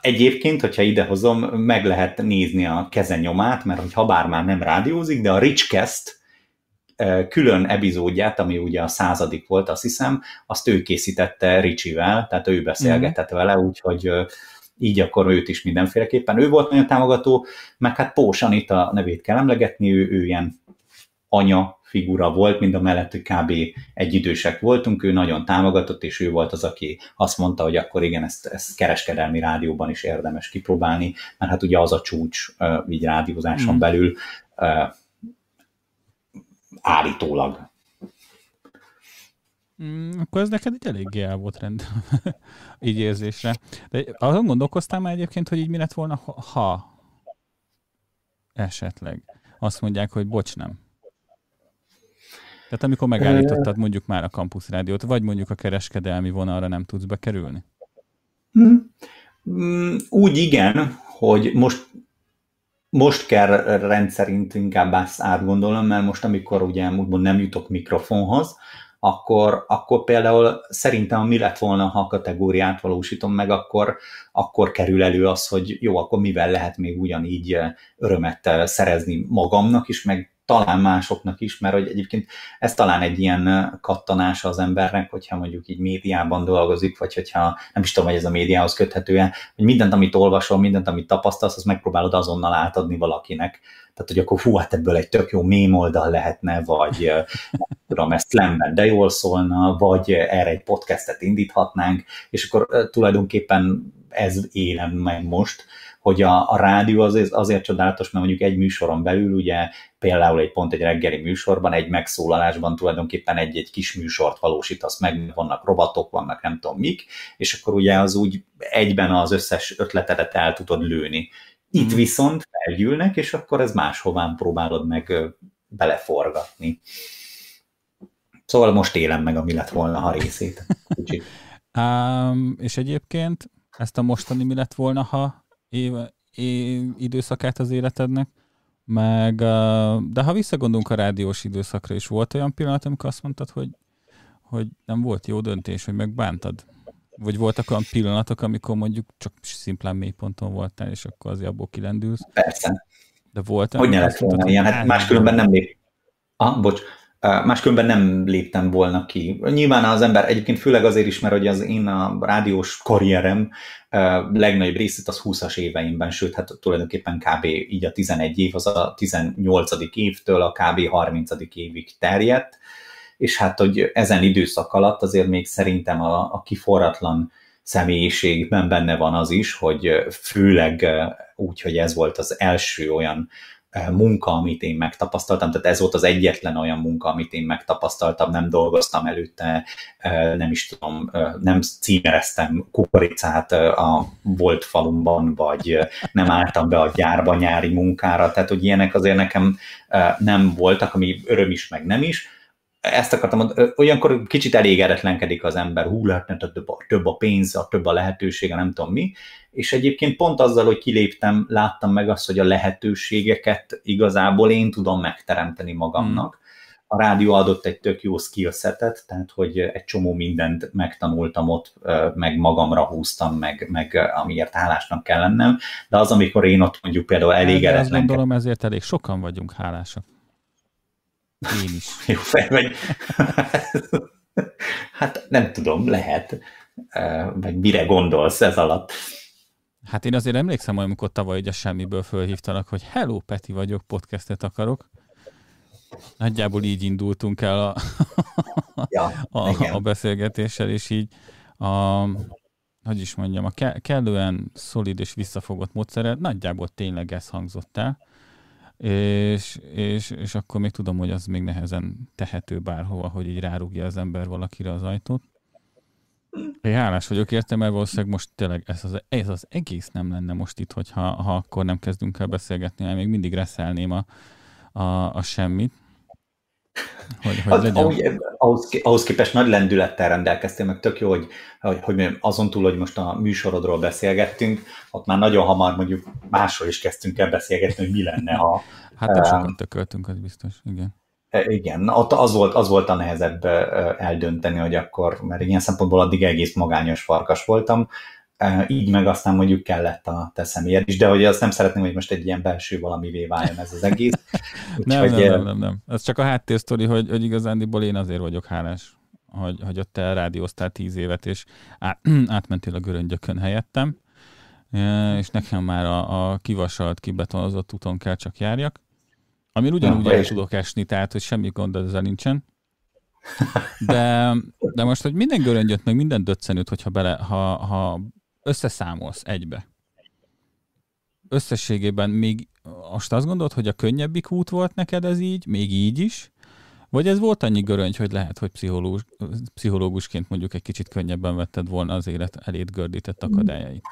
egyébként, hogyha idehozom, meg lehet nézni a kezenyomát, mert hogy habár már nem rádiózik, de a Richcast külön epizódját, ami ugye a 100. volt, azt hiszem, azt ő készítette Ricsivel, tehát ő beszélgetett vele, úgyhogy így akkor őt is mindenféleképpen. Ő volt nagyon támogató, meg hát Pós Anita nevét kell emlegetni, ő ilyen anya figura volt, mind a mellett, hogy kb. Egyidősek voltunk, ő nagyon támogatott, és ő volt az, aki azt mondta, hogy akkor igen, ezt kereskedelmi rádióban is érdemes kipróbálni, mert hát ugye az a csúcs így rádiózáson belül állítólag. Akkor ez neked így eléggé el volt rendelve így érzésre. De azon gondolkoztál már egyébként, hogy így mi lett volna, ha esetleg azt mondják, hogy bocs, nem. Tehát amikor megállítottad mondjuk már a kampuszrádiót, vagy mondjuk a kereskedelmi vonalra nem tudsz bekerülni? Úgy igen, hogy most kell rendszerint inkább ezt átgondolnom, mert most amikor ugye úgymond nem jutok mikrofonhoz, akkor például szerintem mi lett volna, ha a kategóriát valósítom meg, akkor kerül elő az, hogy jó, akkor mivel lehet még ugyanígy örömet szerezni magamnak is, meg talán másoknak is, mert hogy egyébként ez talán egy ilyen kattanása az embernek, hogyha mondjuk így médiában dolgozik, vagy hogyha nem is tudom, hogy ez a médiához köthető-e, hogy mindent, amit olvasol, mindent, amit tapasztalsz, azt megpróbálod azonnal átadni valakinek. Tehát, hogy akkor hú, hát ebből egy tök jó mém oldal lehetne, vagy tudom, ezt slamben de jól szólna, vagy erre egy podcastet indíthatnánk, és akkor tulajdonképpen ez élem meg most, hogy a rádió azért csodálatos, mert mondjuk egy műsoron belül, ugye például egy reggeli műsorban, egy megszólalásban tulajdonképpen egy kis műsort valósítasz meg, vannak robotok, vannak nem tudom mik, és akkor ugye az úgy egyben az összes ötletedet el tudod lőni. Itt viszont felgyűlnek, és akkor ez máshován próbálod meg beleforgatni. Szóval most élem meg, ami lett volna, ha részét. És egyébként ezt a mostani mi lett volna, ha időszakát az életednek, meg, de ha visszagondolunk a rádiós időszakra is, volt olyan pillanat, amikor azt mondtad, hogy nem volt jó döntés, hogy megbántad? Vagy voltak olyan pillanatok, amikor mondjuk csak szimplán mélyponton voltál, és akkor azért abból kilendülsz? Persze. De volt olyan? Hogy ne lett volna ilyen? Hát máskülönben nem lép. Máskülönben nem léptem volna ki. Nyilván az ember egyébként főleg azért is, mert hogy az én a rádiós karrierem legnagyobb részét az 20-as éveimben, sőt, hát tulajdonképpen kb. Így a 11 év, az a 18. évtől a kb. 30. évig terjedt, és hát, hogy ezen időszak alatt azért még szerintem a kiforratlan személyiségben benne van az is, hogy főleg úgy, hogy ez volt az első olyan munka, amit én megtapasztaltam, tehát ez volt az egyetlen olyan munka, amit én megtapasztaltam, nem dolgoztam előtte, nem is tudom, nem címereztem kukoricát a volt falumban, vagy nem álltam be a gyárba nyári munkára, tehát hogy ilyenek azért nekem nem voltak, ami öröm is, meg nem is. ezt akartam mondani, olyankor kicsit elégeretlenkedik az ember, hú, lehetne több a pénz, a több a lehetősége, nem tudom mi, és egyébként pont azzal, hogy kiléptem, láttam meg azt, hogy a lehetőségeket igazából én tudom megteremteni magamnak. A rádió adott egy tök jó skillsetet, tehát hogy egy csomó mindent megtanultam ott, meg magamra húztam, meg amiért hálásnak kell lennem, de az, amikor én ott mondjuk például elégeretlenkedik. Ezt gondolom, ezért elég sokan vagyunk hálásak. Én is. Jó fej vagy. Hát nem tudom, lehet. Vagy mire gondolsz ez alatt? Hát én azért emlékszem, amikor tavaly ugye semmiből fölhívtanak, hogy hello, Peti vagyok, podcastet akarok. Nagyjából így indultunk el a beszélgetéssel, és így a kellően szolid és visszafogott módszerrel nagyjából tényleg ez hangzott el. És akkor még tudom, hogy az még nehezen tehető bárhova, hogy így rárúgja az ember valakire az ajtót. Én hálás vagyok érte, mert valószínűleg most tényleg ez az egész nem lenne most itt, hogyha akkor nem kezdünk el beszélgetni, mert még mindig reszelném a semmit. Hogy legyen... ahhoz képest nagy lendülettel rendelkeztél, meg tök jó, hogy azon túl, hogy most a műsorodról beszélgettünk, ott már nagyon hamar mondjuk másról is kezdtünk el beszélgetni, hogy mi lenne, ha... Hát sokat tököltünk, az biztos, igen. Igen, ott az volt a nehezebb eldönteni, hogy akkor, mert ilyen szempontból addig egész magányos farkas voltam, így meg aztán mondjuk kellett a te személyed is, de hogy azt nem szeretném, hogy most egy ilyen belső valamivé váljon ez az egész. Nem. Ez csak a háttérsztori, hogy igazándiból én azért vagyok hálás, hogy ott elrádióztál 10 évet, és átmentél a göröngyökön helyettem, és nekem már a kivasalt, kibetonozott úton kell csak járjak, ami ugyanúgy el tudok esni, tehát hogy semmi gond ezzel nincsen. De most, hogy minden göröngyöt, meg minden döccenőt, hogyha ha összeszámolsz egybe. Összességében még azt gondolod, hogy a könnyebbik út volt neked ez így, még így is? Vagy ez volt annyi göröngy, hogy lehet, hogy pszichológusként mondjuk egy kicsit könnyebben vetted volna az élet elét gördített akadályait?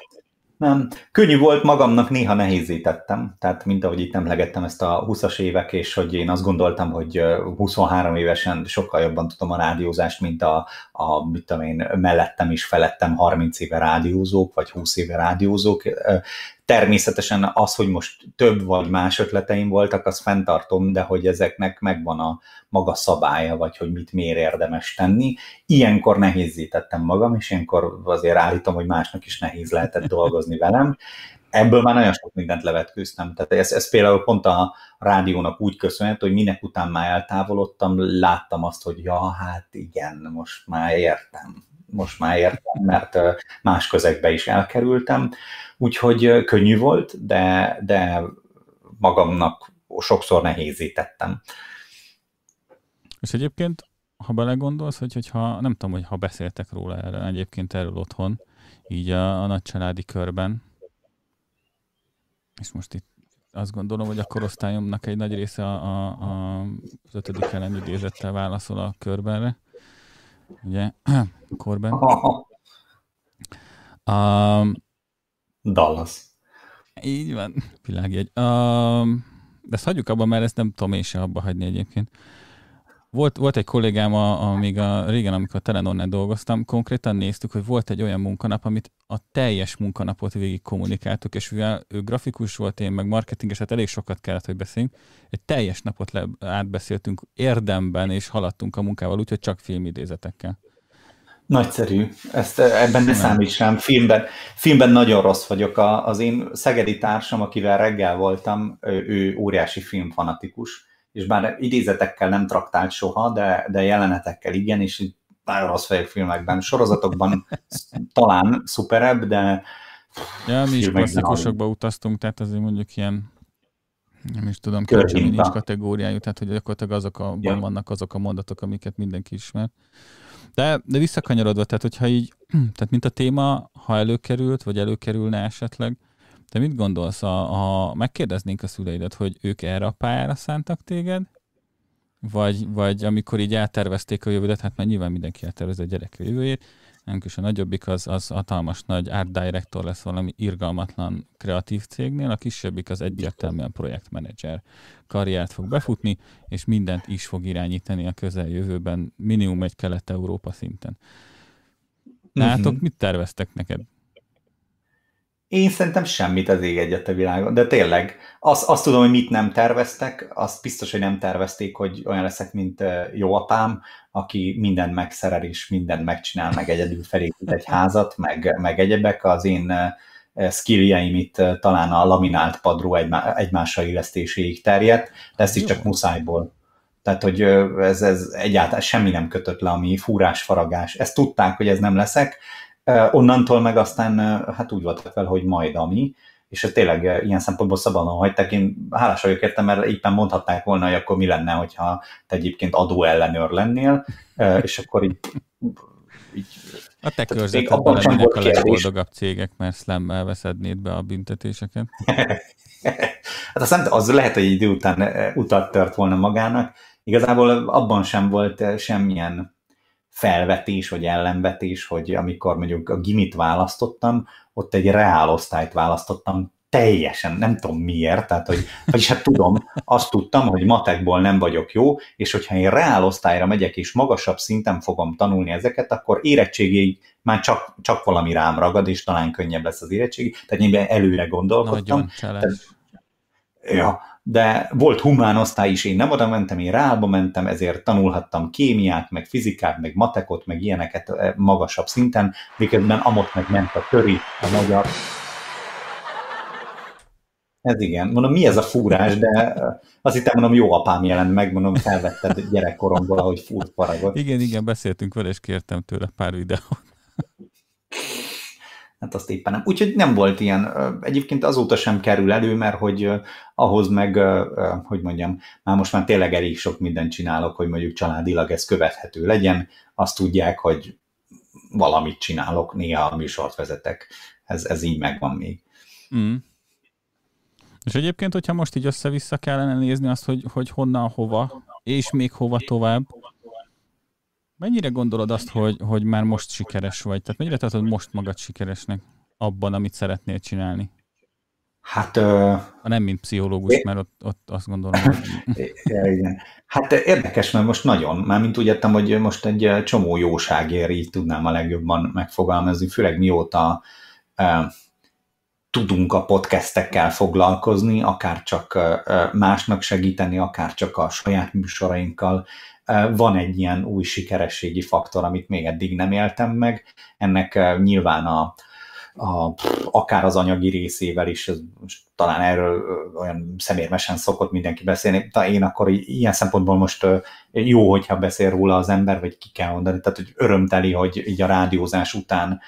Nem. Könnyű volt, magamnak néha nehézzé tettem. Tehát mint ahogy itt emlegettem ezt a 20-as évek, és hogy én azt gondoltam, hogy 23 évesen sokkal jobban tudom a rádiózást, mint mit tudom én, mellettem és felettem 30 éve rádiózók, vagy 20 éve rádiózók. Természetesen az, hogy most több vagy más ötleteim voltak, azt fenntartom, de hogy ezeknek megvan a maga szabálya, vagy hogy mit miért érdemes tenni. Ilyenkor nehézzé tettem magam, és ilyenkor azért állítom, hogy másnak is nehéz lehetett dolgozni velem. Ebből már nagyon sok mindent levetkőztem. Tehát ez például pont a rádiónak úgy köszönhető, hogy minek után már eltávolodtam, láttam azt, hogy ja, hát igen, most már értem, mert más közegbe is elkerültem. Úgyhogy könnyű volt, de magamnak sokszor nehézítettem. És egyébként, ha belegondolsz, hogyha nem tudom, hogy ha beszéltek róla erre, egyébként erről otthon, így a nagycsaládi körben, és most itt azt gondolom, hogy a korosztályomnak egy nagy része az 5. ellen idézettel válaszol a körbenre, ugye, korban. Dallas. Így van, világjegy. De ezt hagyjuk abba, mert ezt nem tudom én se abba hagyni egyébként. Volt egy kollégám, még régen, amikor a Telenornál dolgoztam, konkrétan néztük, hogy volt egy olyan munkanap, amit a teljes munkanapot végig kommunikáltuk, és mivel ő grafikus volt, én meg marketinges, hát elég sokat kellett, hogy beszéljünk. Egy teljes napot átbeszéltünk érdemben, és haladtunk a munkával, úgyhogy csak filmidézetekkel. Nagyszerű. Ebben ne számíts rám. Filmben nagyon rossz vagyok. Az én szegedi társam, akivel reggel voltam, ő óriási filmfanatikus, és bár idézetekkel nem traktált soha, de jelenetekkel igen, és nagyon rossz vagyok filmekben. Sorozatokban talán szuperebb, de... Ja, mi is klasszikusokba utaztunk, tehát azért mondjuk ilyen, nem is tudom, kicsim, nincs kategóriájú, tehát hogy gyakorlatilag vannak azok a mondatok, amiket mindenki ismer. De visszakanyarodva, tehát hogyha így, tehát mint a téma, ha előkerült, vagy előkerülne esetleg, te mit gondolsz, megkérdeznénk a szüleidet, hogy ők erre a pályára szántak téged? Vagy amikor így eltervezték a jövődet, hát már nyilván mindenki eltervez a gyerek jövőjét, Enk is a nagyobbik az hatalmas nagy art director lesz valami irgalmatlan kreatív cégnél, a kisebbik az egyértelműen projektmenedzser karriert fog befutni, és mindent is fog irányítani a közeljövőben, minimum egy Kelet-Európa szinten. Nátok mit terveztek neked? Én szerintem semmit az ég egyet a világon, de tényleg azt tudom, hogy mit nem terveztek, azt biztos, hogy nem tervezték, hogy olyan leszek, mint jó apám, aki mindent megszerel és mindent megcsinál, meg egyedül felépít egy házat, meg egyebek. Az én skilljeim itt talán a laminált padró egymásra illesztéséig terjedt, de ezt is csak muszájból. Tehát, hogy ez egyáltalán semmi nem kötött le, ami fúrás, faragás. Ezt tudták, hogy ez nem leszek, onnantól meg aztán hát úgy voltak fel, hogy majd ami, és tényleg ilyen szempontból szabadon hagyták. Én hálás vagyok értem, mert éppen mondhatták volna, hogy akkor mi lenne, hogyha te egyébként adóellenőr lennél, és akkor így a te körzetedben lennének a legboldogabb cégek, mert szlemmel veszednéd be a büntetéseket. Hát aztán az lehet, hogy idő után utat tört volna magának. Igazából abban sem volt semmilyen felvetés, vagy ellenvetés, hogy amikor mondjuk a gimit választottam, ott egy reál osztályt választottam, teljesen, nem tudom miért, tehát, hogy vagyis hát tudom, azt tudtam, hogy matekból nem vagyok jó, és hogyha én reál osztályra megyek, és magasabb szinten fogom tanulni ezeket, akkor érettségig már csak valami rám ragad, és talán könnyebb lesz az érettségi, tehát nyilván előre gondolkodtam. De volt humán osztály is, én nem oda mentem, én reálba mentem, ezért tanulhattam kémiát, meg fizikát, meg matekot, meg ilyeneket magasabb szinten, miközben amott meg ment a köri, a magyar. Ez igen. Mondom, mi ez a fúrás, de azt hittem, mondom, jó apám jelent meg, mondom, felvetted gyerekkoromból, ahogy fúrt paragot. Igen, beszéltünk vele, és kértem tőle pár videót. Hát azt éppen nem. Úgyhogy nem volt ilyen. Egyébként azóta sem kerül elő, mert hogy ahhoz meg, hogy mondjam, most már tényleg elég sok mindent csinálok, hogy mondjuk családilag ez követhető legyen. Azt tudják, hogy valamit csinálok, néha a műsort vezetek. Ez így megvan még. Mm. És egyébként, hogyha most így össze-vissza kellene nézni azt, hogy honnan, hova, és még hova tovább, mennyire gondolod azt, hogy már most sikeres vagy? Tehát mennyire tartod most magad sikeresnek abban, amit szeretnél csinálni? Hát... Nem mint pszichológus, mert ott azt gondolom, hogy... Igen. Hát érdekes, mert most nagyon. Mármint úgy értem, hogy most egy csomó jóságért így tudnám a legjobban megfogalmazni, főleg mióta... tudunk a podcastekkel foglalkozni, akár csak másnak segíteni, akár csak a saját műsorainkkal. Van egy ilyen új sikerességi faktor, amit még eddig nem éltem meg. Ennek nyilván akár az anyagi részével is, talán erről olyan szemérmesen szokott mindenki beszélni, de én akkor ilyen szempontból most jó, hogyha beszél róla az ember, vagy ki kell mondani, tehát hogy örömteli, hogy így a rádiózás után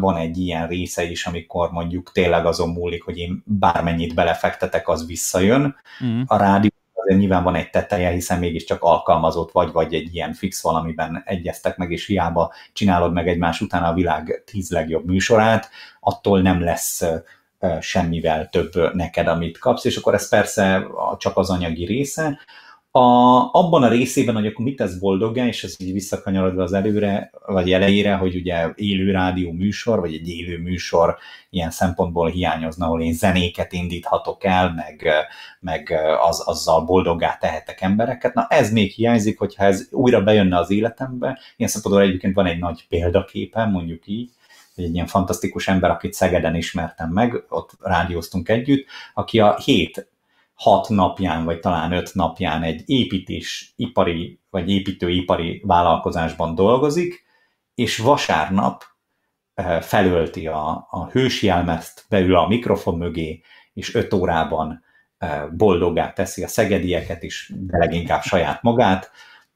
van egy ilyen része is, amikor mondjuk tényleg azon múlik, hogy én bármennyit belefektetek, az visszajön. Mm. A rádió azért nyilván van egy teteje, hiszen mégiscsak alkalmazott vagy egy ilyen fix valamiben egyeztek meg, és hiába csinálod meg egymás után a világ 10 legjobb műsorát, attól nem lesz semmivel több neked, amit kapsz, és akkor ez persze csak az anyagi része. Abban a részében, hogy akkor mit tesz boldoggá, és ez így visszakanyarodva az előre, vagy elejére, hogy ugye élő rádió műsor, vagy egy élő műsor ilyen szempontból hiányozna, ahol én zenéket indíthatok el, meg azzal boldoggá tehetek embereket. Na ez még hiányzik, hogyha ez újra bejönne az életembe. Ilyen szempontból egyébként van egy nagy példaképem, mondjuk így, egy ilyen fantasztikus ember, akit Szegeden ismertem meg, ott rádióztunk együtt, aki a 6 napján, vagy talán 5 napján egy építésipari, vagy építőipari vállalkozásban dolgozik, és vasárnap felölti a hősi jelmezt, beül a mikrofon mögé, és 5 órában boldoggá teszi a szegedieket, és leginkább saját magát,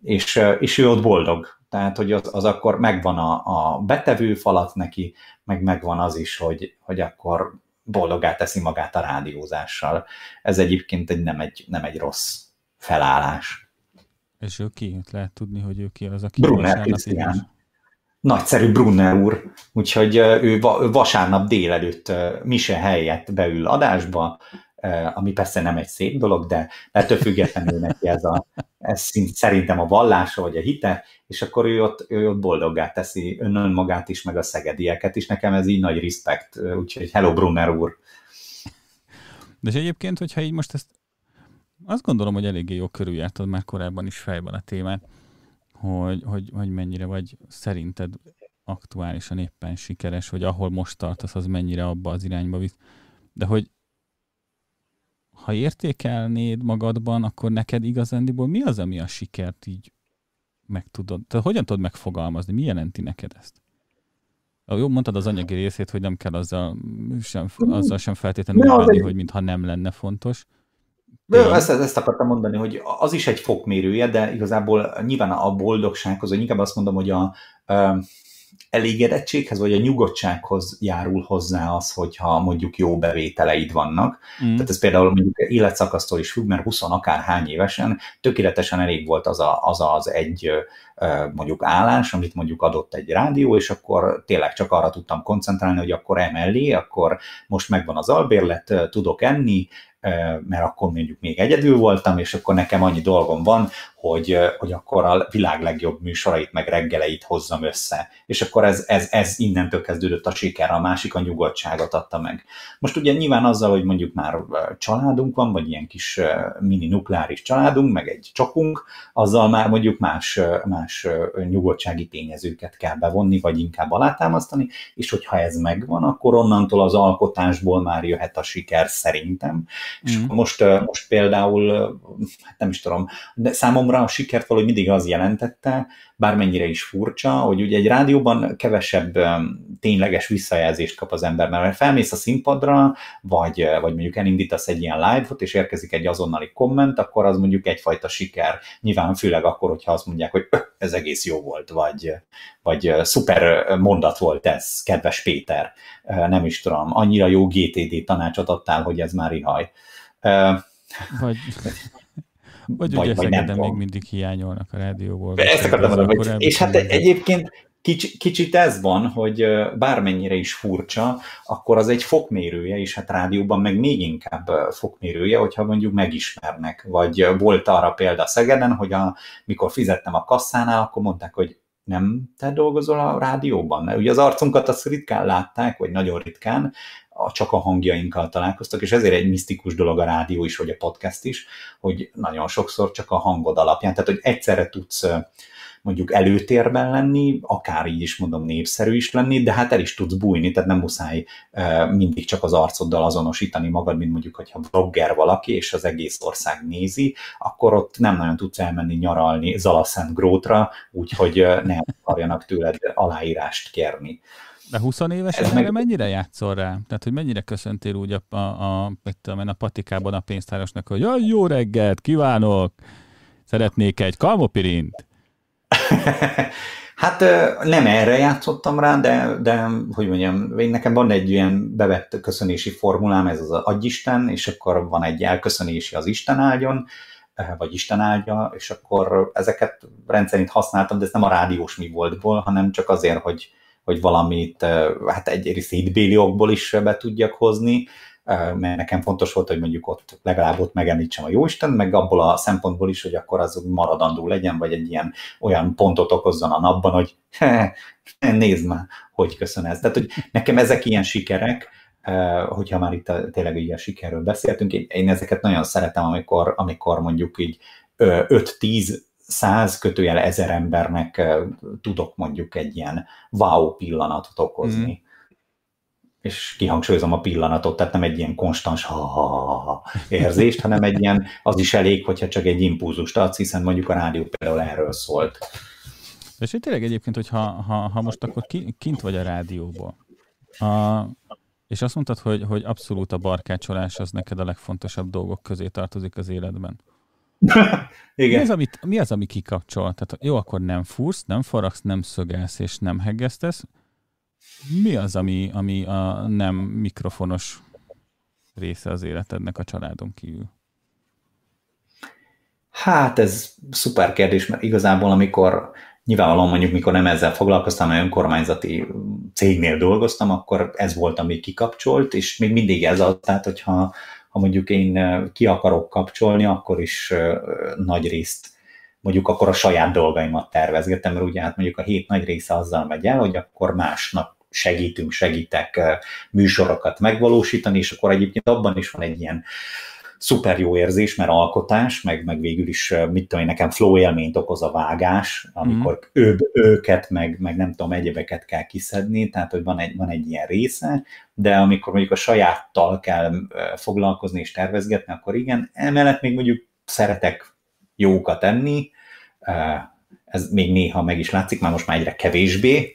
és ő ott boldog. Tehát, hogy az akkor megvan a betevő falat neki, meg megvan az is, hogy akkor boldoggá teszi magát a rádiózással. Ez egyébként nem egy rossz felállás. És ő ki? Lehet tudni, hogy ő ki az, aki Brunner Krisztián. Nagyszerű Brunner úr. Úgyhogy ő vasárnap délelőtt mise helyett beül adásba, ami persze nem egy szép dolog, de ettől függetlenül neki ez szerintem a vallása, vagy a hite, és akkor ő ott boldoggá teszi önmagát is, meg a szegedieket is. Nekem ez így nagy respekt, úgyhogy hello Brunner úr. De egyébként, hogyha így most ezt, azt gondolom, hogy eléggé jól körüljártad már korábban is fejben a témát, hogy mennyire vagy szerinted aktuálisan éppen sikeres, vagy ahol most tartasz, az mennyire abba az irányba visz. De hogy ha értékelnéd magadban, akkor neked igazándiból mi az, ami a sikert így meg tudod? Te hogyan tudod megfogalmazni? Mi jelenti neked ezt? Jó, mondtad az anyagi részét, hogy nem kell azzal sem feltétlenül bánni, hogy mintha nem lenne fontos. Ezt akartam mondani, hogy az is egy fokmérője, de igazából nyilván a boldogsághoz, vagy inkább azt mondom, hogy a elégedettséghez, vagy a nyugodtsághoz járul hozzá az, hogyha mondjuk jó bevételeid vannak. Mm. Tehát ez például mondjuk életszakasztól is függ, mert 20 akárhány évesen tökéletesen elég volt az egy mondjuk állás, amit mondjuk adott egy rádió, és akkor tényleg csak arra tudtam koncentrálni, hogy akkor emellé, akkor most megvan az albérlet, tudok enni, mert akkor mondjuk még egyedül voltam, és akkor nekem annyi dolgom van, hogy akkor a világ legjobb műsorait, meg reggeleit hozzam össze. És akkor ez innentől kezdődött a siker, a másik a nyugodtságot adta meg. Most ugye nyilván azzal, hogy mondjuk már családunk van, vagy ilyen kis mini nukleáris családunk, meg egy csokunk, azzal már mondjuk más nyugodtsági tényezőket kell bevonni, vagy inkább alátámasztani, és hogyha ez megvan, akkor onnantól az alkotásból már jöhet a siker szerintem. És most például, nem is tudom, de számomra a sikert valahogy mindig az jelentette, bármennyire is furcsa, hogy ugye egy rádióban kevesebb tényleges visszajelzést kap az ember, mert felmész a színpadra, vagy mondjuk elindítasz egy ilyen live-ot, és érkezik egy azonnali komment, akkor az mondjuk egyfajta siker. Nyilván főleg akkor, hogyha azt mondják, hogy ez egész jó volt, vagy szuper mondat volt ez, kedves Péter, nem is tudom, annyira jó GTD tanácsot adtál, hogy ez már ihaj. Vagy ugye Szegeden még mindig hiányolnak a rádióból. Ezt akartam mondani. És hát egyébként kicsit ez van, hogy bármennyire is furcsa, akkor az egy fokmérője, és hát rádióban meg még inkább fokmérője, hogyha mondjuk megismernek. Vagy volt arra példa Szegeden, hogy mikor fizettem a kasszánál, akkor mondták, hogy nem te dolgozol a rádióban? Mert ugye az arcunkat azt ritkán látták, vagy nagyon ritkán, csak a hangjainkkal találkoztak, és ezért egy misztikus dolog a rádió is, vagy a podcast is, hogy nagyon sokszor csak a hangod alapján, tehát hogy egyszerre tudsz mondjuk előtérben lenni, akár így is mondom népszerű is lenni, de hát el is tudsz bújni, tehát nem muszáj mindig csak az arcoddal azonosítani magad, mint mondjuk, hogyha vlogger valaki, és az egész ország nézi, akkor ott nem nagyon tudsz elmenni nyaralni Zalaszentgrótra, úgyhogy ne akarjanak tőled aláírást kérni. De 20 évesen mennyire játszol rá? Tehát, hogy mennyire köszöntél úgy a patikában a pénztárosnak, hogy jó reggelt, kívánok, szeretnék egy kalmopirint? Hát nem erre játszottam rá, de hogy mondjam, nekem van egy ilyen bevett köszönési formulám, ez az agyisten, és akkor van egy elköszönési az Isten áldjon, vagy Isten áldja, és akkor ezeket rendszerint használtam, de ez nem a rádiós mi voltból, hanem csak azért, hogy valamit, hát egyrészt hitbéli okból is be tudjak hozni, mert nekem fontos volt, hogy mondjuk ott legalább ott megemlítsem a Jóisten, meg abból a szempontból is, hogy akkor az maradandó legyen, vagy egy ilyen olyan pontot okozzon a napban, hogy nézd már, hogy köszön ez. Tehát, hogy nekem ezek ilyen sikerek, hogyha már itt tényleg ilyen sikerről beszéltünk, én ezeket nagyon szeretem, amikor mondjuk így 5-10-100 1,000 embernek tudok mondjuk egy ilyen wow pillanatot okozni. Mm. És kihangsúlyozom a pillanatot, tehát nem egy ilyen konstans érzést, hanem egy ilyen, az is elég, hogyha csak egy impulzust adsz, hiszen mondjuk a rádió például erről szólt. És tényleg egyébként, hogy ha most akkor kint vagy a rádióból, és azt mondtad, hogy abszolút a barkácsolás az neked a legfontosabb dolgok közé tartozik az életben. Igen. Mi az, ami kikapcsol? Tehát jó, akkor nem fúrsz, nem faragsz, nem szögelsz és nem heggesztesz. Mi az, ami a nem mikrofonos része az életednek a családon kívül? Hát ez szuper kérdés, mert igazából nyilvánvalóan mondjuk, mikor nem ezzel foglalkoztam, a önkormányzati cégnél dolgoztam, akkor ez volt, ami kikapcsolt, és még mindig ez az, tehát hogyha ha mondjuk én ki akarok kapcsolni, akkor is nagy részt, mondjuk akkor a saját dolgaimat tervezgetem, mert ugye hát mondjuk a hét nagy része azzal megy el, hogy akkor másnak segítünk, segítek műsorokat megvalósítani, és akkor egyébként abban is van egy ilyen szuper jó érzés, mert alkotás, meg végül is, mit tudom én, nekem flow élményt okoz a vágás, amikor őket, meg nem tudom, egyebeket kell kiszedni, tehát hogy van egy ilyen része, de amikor mondjuk a sajáttal kell foglalkozni és tervezgetni, akkor igen, emellett még mondjuk szeretek jókat enni, ez még néha meg is látszik, már most már egyre kevésbé,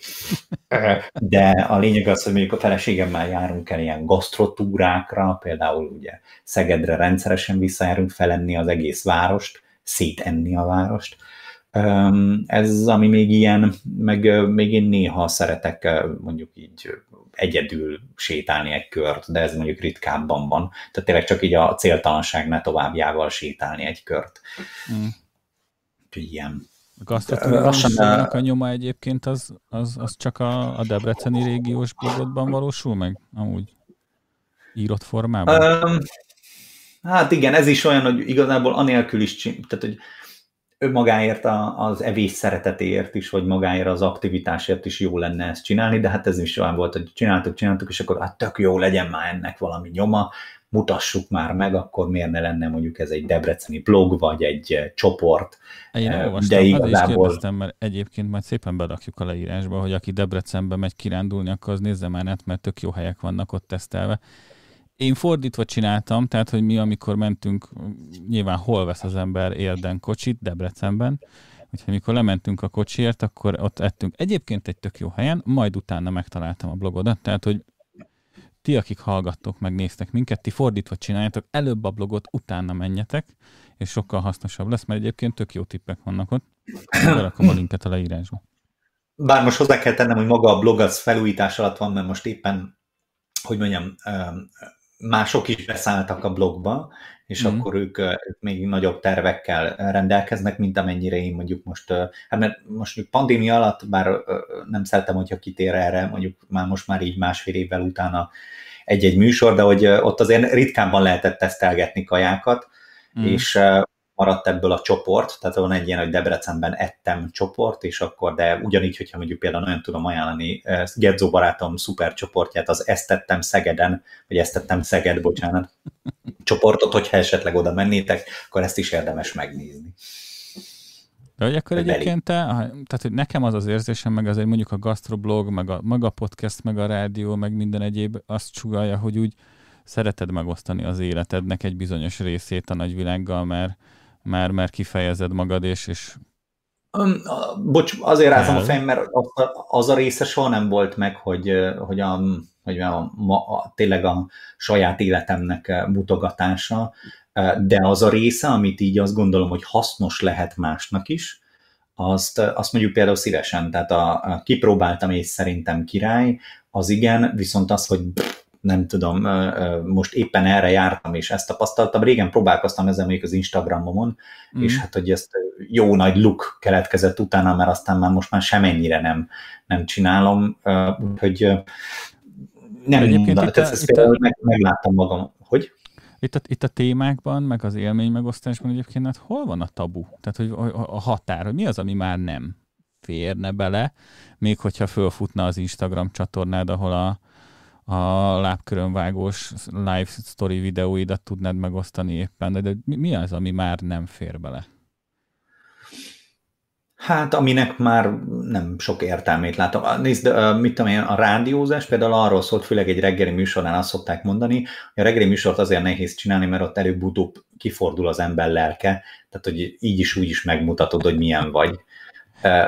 de a lényeg az, hogy mondjuk a feleségemmel járunk el ilyen gasztrotúrákra, például ugye Szegedre rendszeresen visszajárunk felenni az egész várost, szétenni a várost. Ez, ami még ilyen, meg még én néha szeretek mondjuk így egyedül sétálni egy kört, de ez mondjuk ritkábban van. Tehát tényleg csak így a céltalanságnál továbbjával sétálni egy kört. Ilyen. A gasztratúrának a nyoma egyébként az csak a debreceni régiós blogodban valósul meg? Amúgy írott formában? Hát igen, ez is olyan, hogy igazából anélkül is, tehát hogy önmagáért az evés szeretetéért is, vagy magáért az aktivitásért is jó lenne ezt csinálni, de hát ez is olyan volt, hogy csináltuk, és akkor hát tök jó legyen már ennek valami nyoma, mutassuk már meg, akkor miért ne lenne mondjuk ez egy debreceni blog, vagy egy csoport. Én olvastam, de igazából... kérdeztem, mert egyébként majd szépen berakjuk a leírásba, hogy aki Debrecenbe megy kirándulni, akkor az nézze már át, mert tök jó helyek vannak ott tesztelve. Én fordítva csináltam, tehát, hogy mi amikor mentünk, nyilván hol vesz az ember Érden kocsit, Debrecenben, úgyhogy mikor lementünk a kocsiért, akkor ott ettünk egyébként egy tök jó helyen, majd utána megtaláltam a blogodat, tehát, hogy ti, akik hallgattok, megnéztek minket, ti fordítva csináljátok, előbb a blogot, utána menjetek, és sokkal hasznosabb lesz, mert egyébként tök jó tippek vannak ott. Berakom a linket a leírásba. Bár most hozzá kell tennem, hogy maga a blog az felújítás alatt van, mert most éppen, hogy mondjam, mások is beszálltak a blogba, és akkor ők még nagyobb tervekkel rendelkeznek, mint amennyire én mondjuk most, hát mert most pandémia alatt, bár nem szeretem, hogyha kitér erre, mondjuk már most már így másfél évvel utána egy-egy műsor, de hogy ott azért ritkábban lehetett tesztelgetni kajákat, és maradt ebből a csoport, tehát van egy ilyen, hogy Debrecenben ettem csoport, és akkor, de ugyanígy, hogyha mondjuk például nagyon tudom ajánlani Gedzó barátom szuper csoportját, az Ezt tettem Szeged csoportot, hogyha esetleg oda mennétek, akkor ezt is érdemes megnézni. De hogy akkor egyébként tehát hogy nekem az az érzésem, meg az egy mondjuk a gasztroblog, meg a maga podcast, meg a rádió, meg minden egyéb azt sugallja, hogy úgy szereted megosztani az életednek egy bizonyos részét a nagyvilággal, mert kifejezed magad, és... Bocs, azért rázom a fejem, mert az a része soha nem volt meg, hogy tényleg a saját életemnek mutogatása, de az a része, amit így azt gondolom, hogy hasznos lehet másnak is, azt mondjuk például szívesen, tehát a kipróbáltam, és szerintem király, az igen, viszont az, hogy nem tudom, most éppen erre jártam, és ezt tapasztaltam. Régen próbálkoztam ezzel mondjuk az Instagramomon, és hát, hogy ezt jó nagy luk keletkezett utána, mert aztán már most már semennyire nem csinálom, úgyhogy nem mondanak. Ezt például megláttam magam, hogy... Itt a témákban, meg az élmény megosztásban egyébként, hát hol van a tabu? Tehát, hogy a határ, hogy mi az, ami már nem férne bele, még hogyha fölfutna az Instagram csatornád, ahol a lábkörönvágós live story videóidat tudnád megosztani éppen, de mi az, ami már nem fér bele? Hát, aminek már nem sok értelmét látom. Nézd, mit tudom én, a rádiózás például arról szólt, főleg egy reggeli műsornál azt szokták mondani, hogy a reggeli műsort azért nehéz csinálni, mert ott előbb-utóbb kifordul az ember lelke, tehát hogy így is úgy is megmutatod, hogy milyen vagy.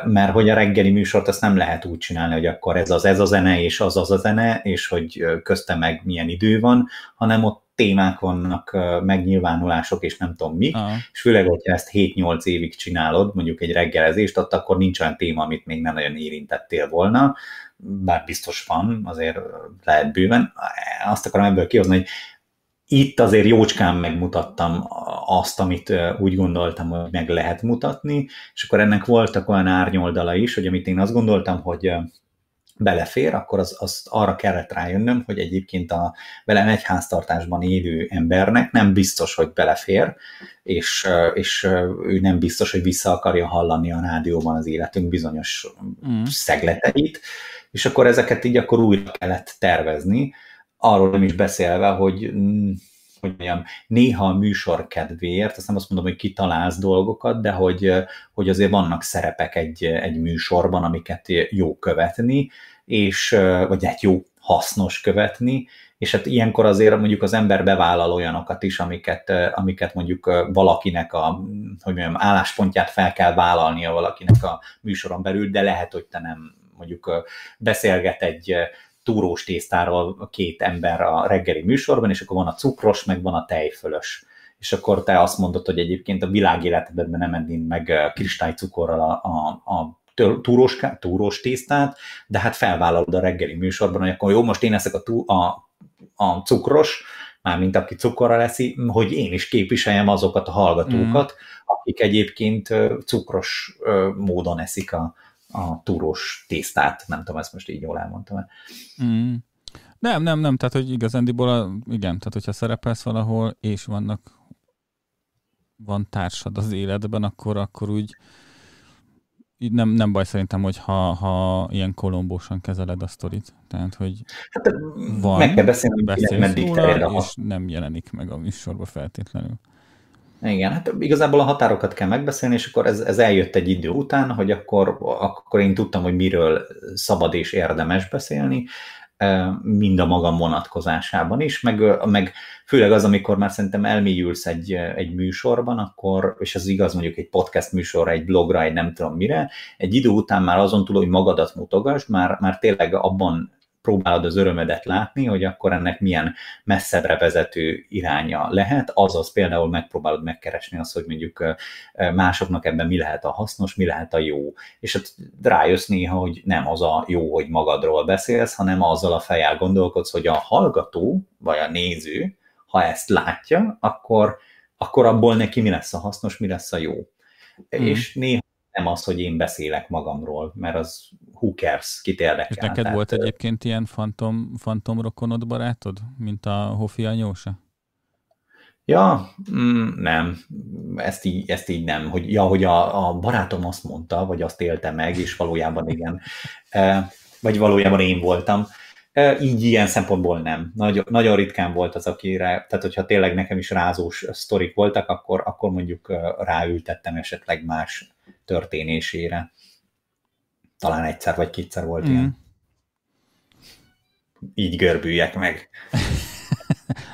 Mert hogy a reggeli műsort azt nem lehet úgy csinálni, hogy akkor ez a zene, és az a zene, és hogy közte meg milyen idő van, hanem ott témák vannak, megnyilvánulások, és nem tudom mik, és főleg, hogyha ezt 7-8 évig csinálod, mondjuk egy reggelezést, ott akkor nincs olyan téma, amit még nem nagyon érintettél volna, bár biztos van, azért lehet bőven. Azt akarom ebből kihozni, hogy itt azért jócskán megmutattam azt, amit úgy gondoltam, hogy meg lehet mutatni, és akkor ennek voltak olyan árnyoldala is, hogy amit én azt gondoltam, hogy belefér, akkor az arra kellett rájönnöm, hogy egyébként a velem egy háztartásban élő embernek nem biztos, hogy belefér, és ő nem biztos, hogy vissza akarja hallani a rádióban az életünk bizonyos szegleteit, és akkor ezeket így akkor újra kellett tervezni, arról nem is beszélve, hogy mondjam, néha a műsor kedvéért, azt nem azt mondom, hogy kitalálsz dolgokat, de hogy azért vannak szerepek egy műsorban, amiket jó követni, vagy hát jó hasznos követni, és hát ilyenkor azért mondjuk az ember bevállal olyanokat is, amiket mondjuk valakinek álláspontját fel kell vállalnia valakinek a műsoron belül, de lehet, hogy te nem mondjuk beszélget egy túrós tésztáról két ember a reggeli műsorban, és akkor van a cukros, meg van a tejfölös. És akkor te azt mondod, hogy egyébként a világéletedben nem ennéd meg kristálycukorral a túrós tésztát, de hát felvállalod a reggeli műsorban, hogy akkor jó, most én eszek a cukros, mármint aki cukorra leszi, hogy én is képviseljem azokat a hallgatókat, akik egyébként cukros módon eszik a túrós tésztát, nem tudom, ezt most így jól elmondtam. Nem, tehát hogy igazándiból, igen, tehát hogyha szerepelsz valahol, és van társad az életben, akkor úgy nem baj szerintem, hogy ha ilyen kolombósan kezeled a sztorit. Tehát, hogy hát, van, meg kell beszélni róla, és nem jelenik meg a műsorba feltétlenül. Igen, hát igazából a határokat kell megbeszélni, és akkor ez eljött egy idő után, hogy akkor én tudtam, hogy miről szabad és érdemes beszélni, mind a magam vonatkozásában is, meg főleg az, amikor már szerintem elmélyülsz egy műsorban, akkor, és ez igaz mondjuk egy podcast műsorra, egy blogra, egy nem tudom mire, egy idő után már azon túl, hogy magadat mutogasd, már tényleg abban próbálod az örömedet látni, hogy akkor ennek milyen messzebbre vezető iránya lehet, azaz például megpróbálod megkeresni azt, hogy mondjuk másoknak ebben mi lehet a hasznos, mi lehet a jó. És hát rájössz néha, hogy nem az a jó, hogy magadról beszélsz, hanem azzal a fejjel gondolkodsz, hogy a hallgató, vagy a néző, ha ezt látja, akkor abból neki mi lesz a hasznos, mi lesz a jó. És néha nem az, hogy én beszélek magamról, mert az who cares, kit érdekel. És neked volt egyébként ilyen fantom rokonod barátod, mint a Hofi anyósa? Ja, nem. Ezt így nem. Hogy a barátom azt mondta, vagy azt élte meg, és valójában igen. Vagy valójában én voltam. Így ilyen szempontból nem. Nagyon ritkán volt az, akire, tehát hogyha tényleg nekem is rázós sztorik voltak, akkor mondjuk ráültettem esetleg más történésére. Talán egyszer vagy kétszer volt ilyen. Így görbüljek meg.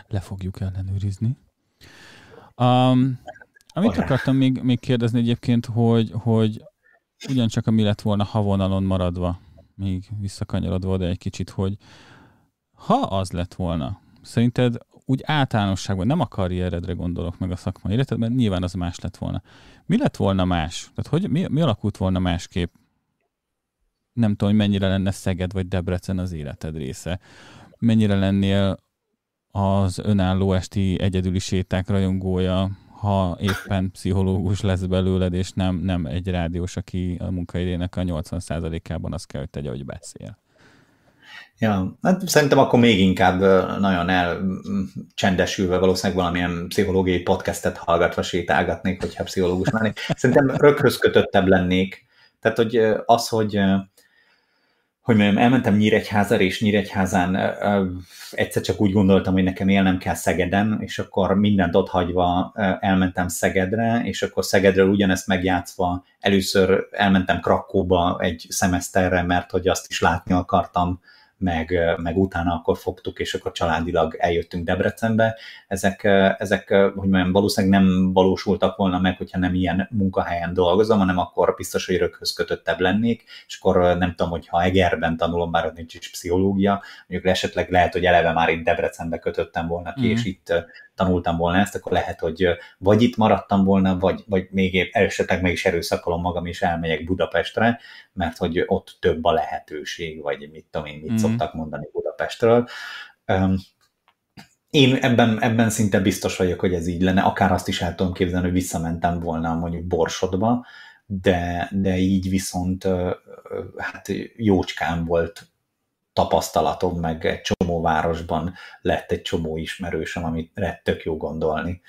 Le fogjuk ellenőrizni. Amit akartam még kérdezni egyébként, hogy ugyancsak mi lett volna, ha vonalon maradva, még visszakanyarodva, de egy kicsit, hogy ha az lett volna, szerinted úgy általánosságban, nem a karrieredre gondolok meg a szakmai életed, mert nyilván az más lett volna. Mi lett volna más? Tehát hogy mi alakult volna másképp? Nem tudom, hogy mennyire lenne Szeged vagy Debrecen az életed része. Mennyire lennél az önálló esti egyedüli séták rajongója, ha éppen pszichológus lesz belőled, és nem egy rádiós, aki a munkaidének a 80%-ában azt kell, hogy tegye, hogy beszél. Ja, hát szerintem akkor még inkább nagyon elcsendesülve valószínűleg valamilyen pszichológiai podcastet hallgatva sétálgatnék, hogyha pszichológus lennék. Szerintem röghöz kötöttebb lennék. Tehát, hogy az, hogy elmentem Nyíregyházára, és Nyíregyházán egyszer csak úgy gondoltam, hogy nekem élnem kell Szegeden, és akkor mindent ott hagyva elmentem Szegedre, és akkor Szegedről ugyanezt megjátszva először elmentem Krakkóba egy szemeszterre, mert hogy azt is látni akartam, meg utána akkor fogtuk, és akkor családilag eljöttünk Debrecenbe. Ezek valószínűleg nem valósultak volna meg, hogyha nem ilyen munkahelyen dolgozom, hanem akkor biztos, hogy röghöz kötöttebb lennék, és akkor nem tudom, hogyha Egerben tanulom, bár ott nincs is pszichológia, mondjuk esetleg lehet, hogy eleve már itt Debrecenbe kötöttem volna ki, és itt tanultam volna ezt, akkor lehet, hogy vagy itt maradtam volna, vagy még esetleg meg is erőszakolom magam, és elmegyek Budapestre, mert hogy ott több a lehetőség, vagy mit tudom én, mit szoktak mondani Budapestről. Én ebben szinte biztos vagyok, hogy ez így lenne, akár azt is el tudom képzelni, hogy visszamentem volna mondjuk Borsodba, de így viszont hát jócskán volt tapasztalatom, meg egy csomó városban lett egy csomó ismerősöm, amire tök jó gondolni.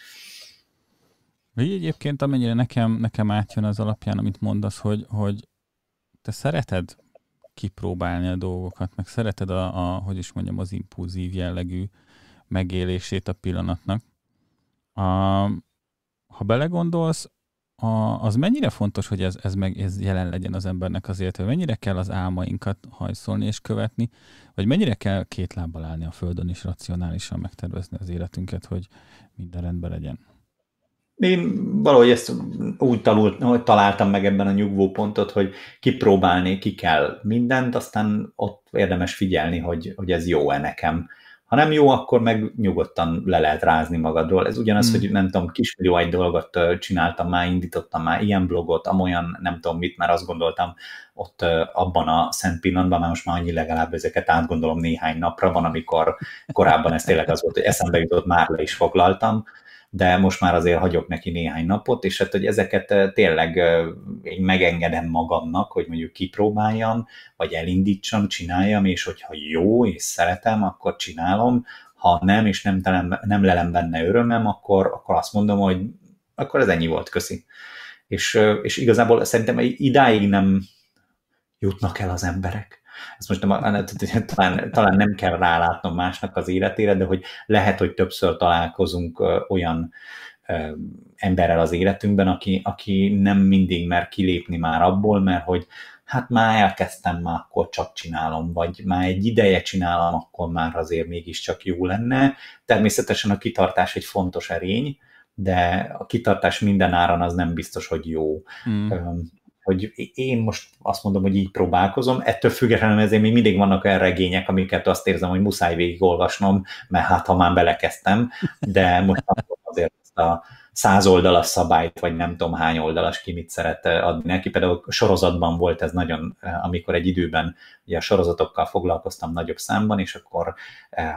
Így egyébként, amennyire nekem átjön az alapján, amit mondasz, hogy te szereted kipróbálni a dolgokat, meg szereted az impulzív jellegű megélését a pillanatnak. Ha belegondolsz, az mennyire fontos, hogy ez jelen legyen az embernek az életében? Mennyire kell az álmainkat hajszolni és követni, vagy mennyire kell két lábbal állni a földön és racionálisan megtervezni az életünket, hogy minden rendben legyen? Én valahogy ezt úgy találtam meg ebben a nyugvópontot, hogy kipróbálni ki kell mindent, aztán ott érdemes figyelni, hogy ez jó-e nekem. Ha nem jó, akkor meg nyugodtan le lehet rázni magadról. Ez ugyanaz, hogy nem tudom, kismillió egy dolgot csináltam már, indítottam már ilyen blogot, amolyan nem tudom mit, mert azt gondoltam ott abban a szent pillanatban, mert most már annyi legalább ezeket átgondolom néhány napra, van, amikor korábban ez tényleg az volt, hogy eszembe jutott, már le is foglaltam, de most már azért hagyok neki néhány napot, és hát, hogy ezeket tényleg én megengedem magamnak, hogy mondjuk kipróbáljam, vagy elindítsam, csináljam, és hogyha jó, és szeretem, akkor csinálom, ha nem, és nem lelem benne örömem, akkor azt mondom, hogy akkor ez ennyi volt, köszi. És igazából szerintem idáig nem jutnak el az emberek. Ezt most talán nem kell rálátnom másnak az életére, de hogy lehet, hogy többször találkozunk olyan emberrel az életünkben, aki nem mindig mer kilépni már abból, mert hogy hát már elkezdtem, már akkor csak csinálom, vagy már egy ideje csinálom, akkor már azért mégiscsak jó lenne. Természetesen a kitartás egy fontos erény, de a kitartás minden áron az nem biztos, hogy jó. Hogy én most azt mondom, hogy így próbálkozom, ettől függetlenül ezért még mindig vannak olyan regények, amiket azt érzem, hogy muszáj végigolvasnom, mert hát ha már belekezdtem, de most azért ezt a 100 oldalas szabályt, vagy nem tudom hány oldalas ki mit szeret adni neki. Például sorozatban volt ez nagyon, amikor egy időben ugye a sorozatokkal foglalkoztam nagyobb számban, és akkor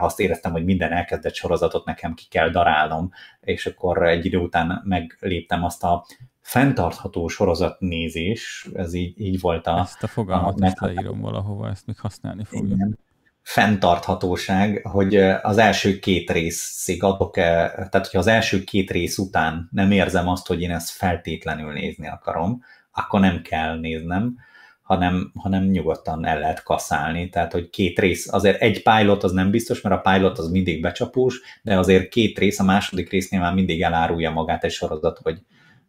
azt éreztem, hogy minden elkezdett sorozatot nekem ki kell darálnom, és akkor egy idő után megléptem azt a fenntartható sorozatnézés, ez így volt a... Ezt a fogalmat leírom valahova, ezt még használni fogjuk. Igen. Fenntarthatóság, hogy az első 2 részig adok, tehát hogyha az első 2 rész után nem érzem azt, hogy én ezt feltétlenül nézni akarom, akkor nem kell néznem, hanem nyugodtan el lehet kaszálni. Tehát, hogy 2 rész, azért egy pilot az nem biztos, mert a pilot az mindig becsapós, de azért 2 rész, a második résznél már mindig elárulja magát egy sorozat, hogy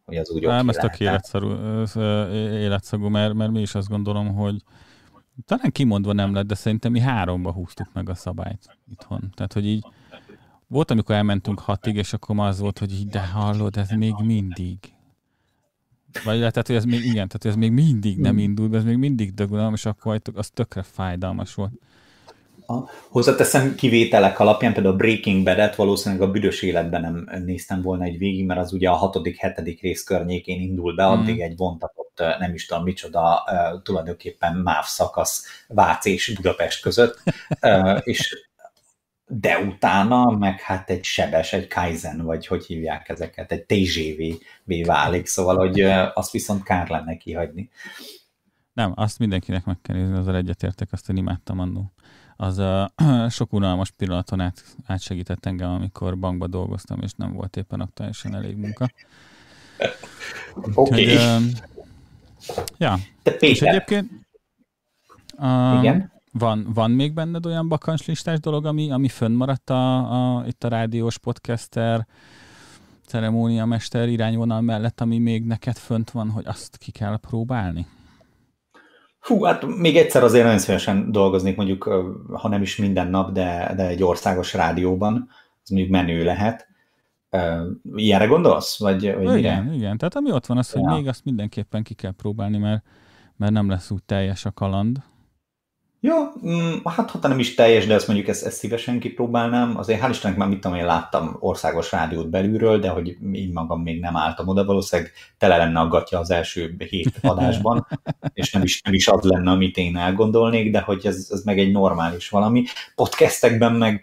az úgy nem, ez tök életszagú, mert mi is azt gondolom, hogy talán kimondva nem lett, de szerintem mi 3-ba húztuk meg a szabályt itthon. Tehát, hogy így volt, amikor elmentünk 6-ig, és akkor az volt, hogy így, de hallod, ez még mindig. Vagy tehát, hogy ez még mindig nem indult, ez még mindig dögunalmas, és akkor az tökre fájdalmas volt. Hozzáteszem kivételek alapján, például a Breaking Badet valószínűleg a büdös életben nem néztem volna egy végig, mert az ugye a 6.-7. rész környékén indul be, addig egy vontatott, nem is tudom micsoda, tulajdonképpen MÁV szakasz Vác és Budapest között, és de utána meg hát egy sebes, egy Kaizen, vagy hogy hívják ezeket, egy TGV-vé válik, szóval hogy azt viszont kár lenne kihagyni. Nem, azt mindenkinek meg kell nézni, azzal egyetértek, azt én imádtam annól. Az a sok unalmas pillanaton átsegített engem, amikor bankba dolgoztam, és nem volt éppen aktuálisan elég munka. Oké. Ja. És egyébként van még benned olyan bakancslistás dolog, ami fönnmaradt itt a rádiós podcaster ceremóniamester irányvonal mellett, ami még neked fönt van, hogy azt ki kell próbálni? Hú, hát még egyszer azért nagyon szívesen dolgoznék, mondjuk, ha nem is minden nap, de egy országos rádióban, az mondjuk menő lehet. Ilyenre gondolsz? Vagy igen, mire? Igen. Tehát ami ott van, az, hogy még azt mindenképpen ki kell próbálni, mert nem lesz úgy teljes a kaland. Ja, hát ha nem is teljes, de azt mondjuk ezt szívesen kipróbálnám. Azért hál' Istennek már mit tudom, én láttam országos rádiót belülről, de hogy én magam még nem álltam oda, valószínűleg tele lenne a gatya az első 7 adásban, és nem is az lenne, amit én elgondolnék, de hogy ez meg egy normális valami. Podcastekben meg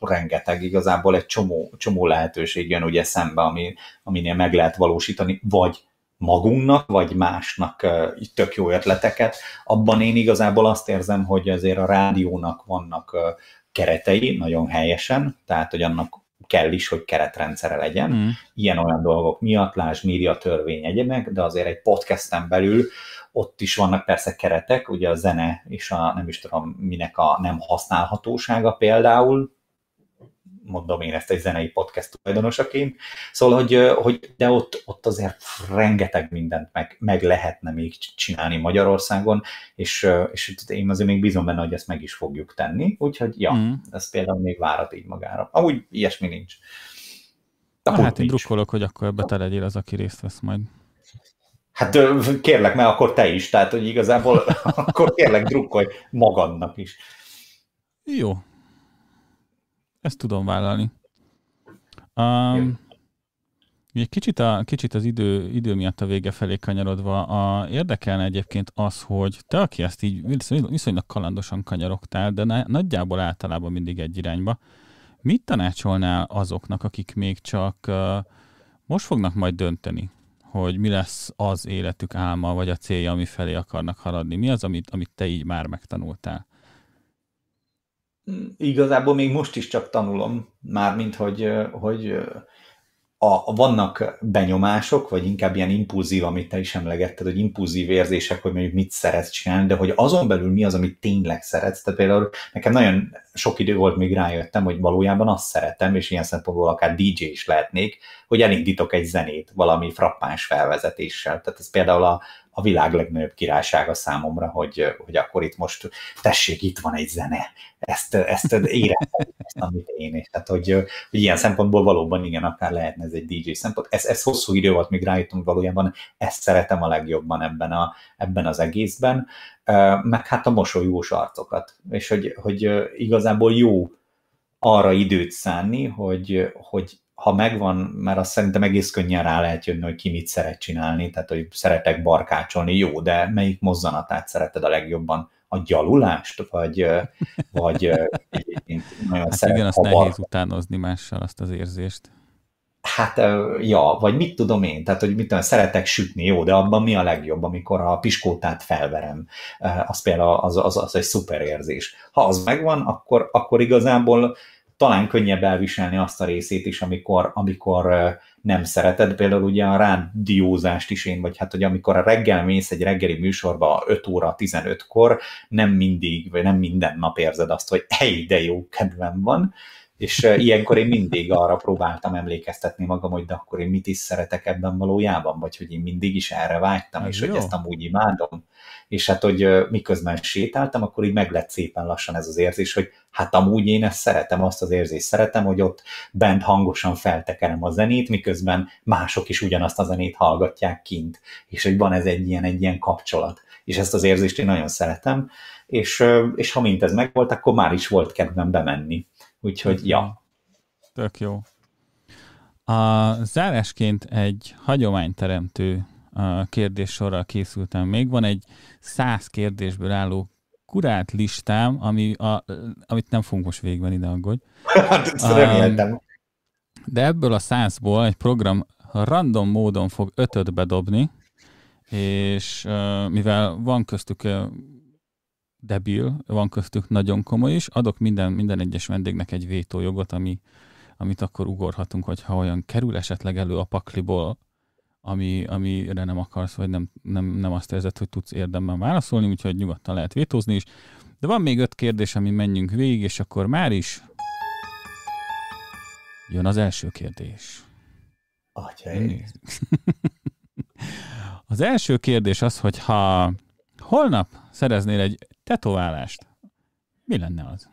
rengeteg, igazából egy csomó lehetőség jön ugye szembe, aminél meg lehet valósítani, vagy magunknak, vagy másnak tök jó ötleteket. Abban én igazából azt érzem, hogy azért a rádiónak vannak keretei, nagyon helyesen, tehát, hogy annak kell is, hogy keretrendszere legyen. Mm. Ilyen-olyan dolgok miatt, lásd, média törvény, egyebek, de azért egy podcasten belül ott is vannak persze keretek, ugye a zene és a nem is tudom minek a nem használhatósága például, mondom én ezt egy zenei podcast tulajdonosaként, szóval, hogy de ott azért rengeteg mindent meg lehetne még csinálni Magyarországon, és én azért még bízom benne, hogy ezt meg is fogjuk tenni, úgyhogy ja, ez például még várat így magára. Amúgy ilyesmi nincs. Hát én drukkolok, hogy akkor ebbe te legyél az, aki részt vesz majd. Hát kérlek, mert akkor te is, tehát hogy igazából akkor kérlek drukkolj magadnak is. Jó. Ezt tudom vállalni. Egy kicsit az idő miatt a vége felé kanyarodva, érdekelne egyébként az, hogy te, aki ezt így viszonylag kalandosan kanyarogtál, de nagyjából általában mindig egy irányba, mit tanácsolnál azoknak, akik még csak most fognak majd dönteni, hogy mi lesz az életük álma, vagy a célja, ami felé akarnak haladni? Mi az, amit te így már megtanultál? Igazából még most is csak tanulom, mármint, hogy vannak benyomások, vagy inkább ilyen impulzív, amit te is emlegetted, hogy impulzív érzések, hogy mondjuk mit szeretsz csinálni, de hogy azon belül mi az, amit tényleg szeretsz. Tehát például nekem nagyon sok idő volt, még rájöttem, hogy valójában azt szeretem, és ilyen szempontból akár DJ is lehetnék, hogy elindítok egy zenét valami frappáns felvezetéssel. Tehát ez például a világ legnagyobb királysága számomra, hogy akkor itt most tessék, itt van egy zene, ezt éreztem, amit én is. Tehát, hogy ilyen szempontból valóban igen, akár lehetne ez egy DJ szempont. Ez hosszú idő volt, míg rájöttem, hogy valójában ezt szeretem a legjobban ebben az egészben, meg hát a mosolyós arcokat. És hogy igazából jó arra időt szánni, hogy ha megvan, mert azt szerintem egész könnyen rá lehet jönni, hogy ki mit szeret csinálni, tehát hogy szeretek barkácsolni, jó, de melyik mozzanatát szereted a legjobban? A gyalulást? Vagy nagyon hát igen, azt nehéz utánozni mással azt az érzést. Hát, ja, vagy mit tudom én, tehát, hogy mit tudom, szeretek sütni, jó, de abban mi a legjobb, amikor a piskótát felverem, az például az egy szuper érzés. Ha az megvan, akkor igazából talán könnyebb elviselni azt a részét is, amikor nem szereted. Például ugye a rádiózást is én, vagy hát, hogy amikor a reggel mész egy reggeli műsorba 5 óra 15-kor, nem mindig, vagy nem minden nap érzed azt, hogy hely, de jó kedvem van. És ilyenkor én mindig arra próbáltam emlékeztetni magam, hogy de akkor én mit is szeretek ebben valójában, vagy hogy én mindig is erre vágytam, és jó, hogy ezt amúgy imádom. És hát, hogy miközben sétáltam, akkor így meglett szépen lassan ez az érzés, hogy hát amúgy én ezt szeretem, azt az érzést szeretem, hogy ott bent hangosan feltekerem a zenét, miközben mások is ugyanazt a zenét hallgatják kint. És hogy van ez egy ilyen kapcsolat. És ezt az érzést én nagyon szeretem, és ha mint ez megvolt, akkor már is volt kedvem bemenni. Úgyhogy, ja. Tök jó. A zárásként egy hagyományteremtő kérdéssorral készültem. Még van egy 100 kérdésből álló kurált listám, amit nem fogunk most végigvenni, ne aggódj. De ebből a 100-ból egy program random módon fog 5-öt bedobni, és mivel van köztük debil, van köztük nagyon komoly is, adok minden egyes vendégnek egy vétójogot, amit akkor ugorhatunk, hogyha olyan kerül esetleg elő a pakliból, amire nem akarsz, vagy nem azt érzed, hogy tudsz érdemben válaszolni, úgyhogy nyugodtan lehet vétózni is. De van még 5 kérdés, ami menjünk végig, és akkor már is jön az első kérdés. Atyai. Az első kérdés az, hogy ha holnap szereznél egy tetoválást, mi lenne az?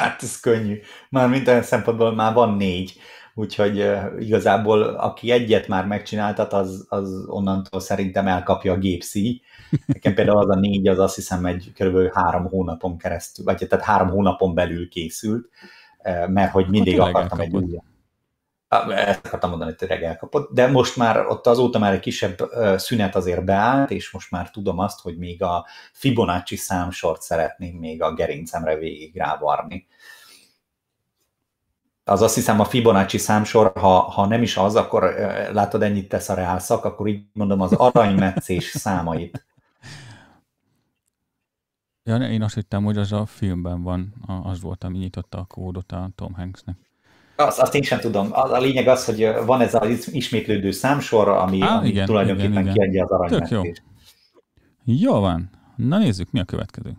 Hát ez könnyű. Mármint olyan szempontból már van 4, úgyhogy igazából aki egyet már megcsináltat, az onnantól szerintem elkapja a gépszíj. Nekem például az a 4, az azt hiszem egy kb. 3 hónapon keresztül, vagy tehát 3 hónapon belül készült, mert hogy mindig akartam egy újat. Ezt akartam mondani, hogy tényleg elkapott, de most már ott azóta már egy kisebb szünet azért beállt, és most már tudom azt, hogy még a Fibonacci számsort szeretném még a gerincemre végig rávarni. az azt hiszem a Fibonacci számsor, ha nem is az, akkor látod, ennyit tesz a reálszak, akkor így mondom az aranymetszés számait. Ja, én azt hittem, hogy az a filmben van, az volt, ami nyitotta a kódot a Tom Hanksnek. Azt én sem tudom. A lényeg az, hogy van ez az ismétlődő számsor, ami igen, tulajdonképpen igen. Kiadja az aranymetszést. Tök jó van. Na nézzük, mi a következő.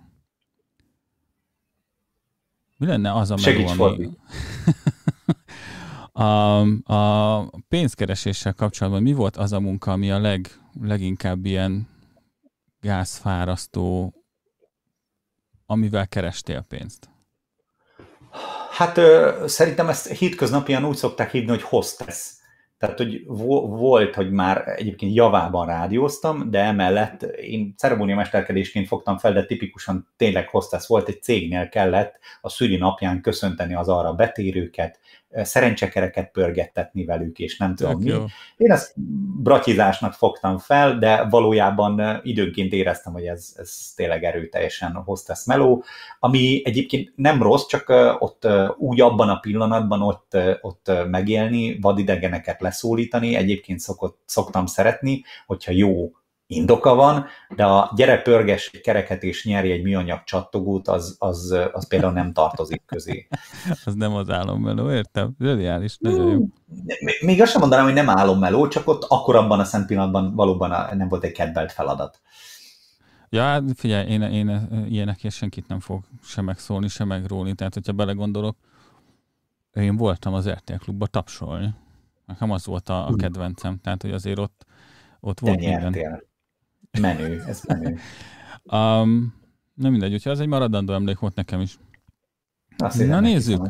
Mi lenne az a meló, ami... a pénzkereséssel kapcsolatban mi volt az a munka, ami a leginkább ilyen gázfárasztó, amivel kerestél pénzt? Hát szerintem ezt hétköznapian úgy szokták hívni, hogy hostess. Tehát, hogy volt, hogy már egyébként javában rádióztam, de emellett én ceremóniamesterkedésként fogtam fel, de tipikusan tényleg hostess volt, egy cégnél kellett a szülinapján köszönteni az arra betérőket, szerencsekereket pörgettetni velük, és nem tudom mi. Én ezt bratyizásnak fogtam fel, de valójában időnként éreztem, hogy ez tényleg erőteljesen hostess meló, ami egyébként nem rossz, csak ott úgy abban a pillanatban ott megélni, vadidegeneket leszólítani, egyébként szoktam szeretni, hogyha jó indoka van, de a gyere pörges kereket és nyerj egy műanyag csattogót, az például nem tartozik közé. Az nem az álommeló, értem? Zseniális, nagyon jó. Még azt sem mondanám, hogy nem álommeló, csak ott akkor abban a szent pillanatban valóban nem volt egy kedvelt feladat. Ja, figyelj, én ilyenekért senkit nem fog sem megszólni, sem megróni, tehát hogyha belegondolok, én voltam az RTL klubba tapsolni. Nekem az volt a kedvencem, tehát hogy azért ott volt minden. Menő, ez menő. Nem mindegy, úgyhogy az egy maradandó emlék volt nekem is. Na nézzük.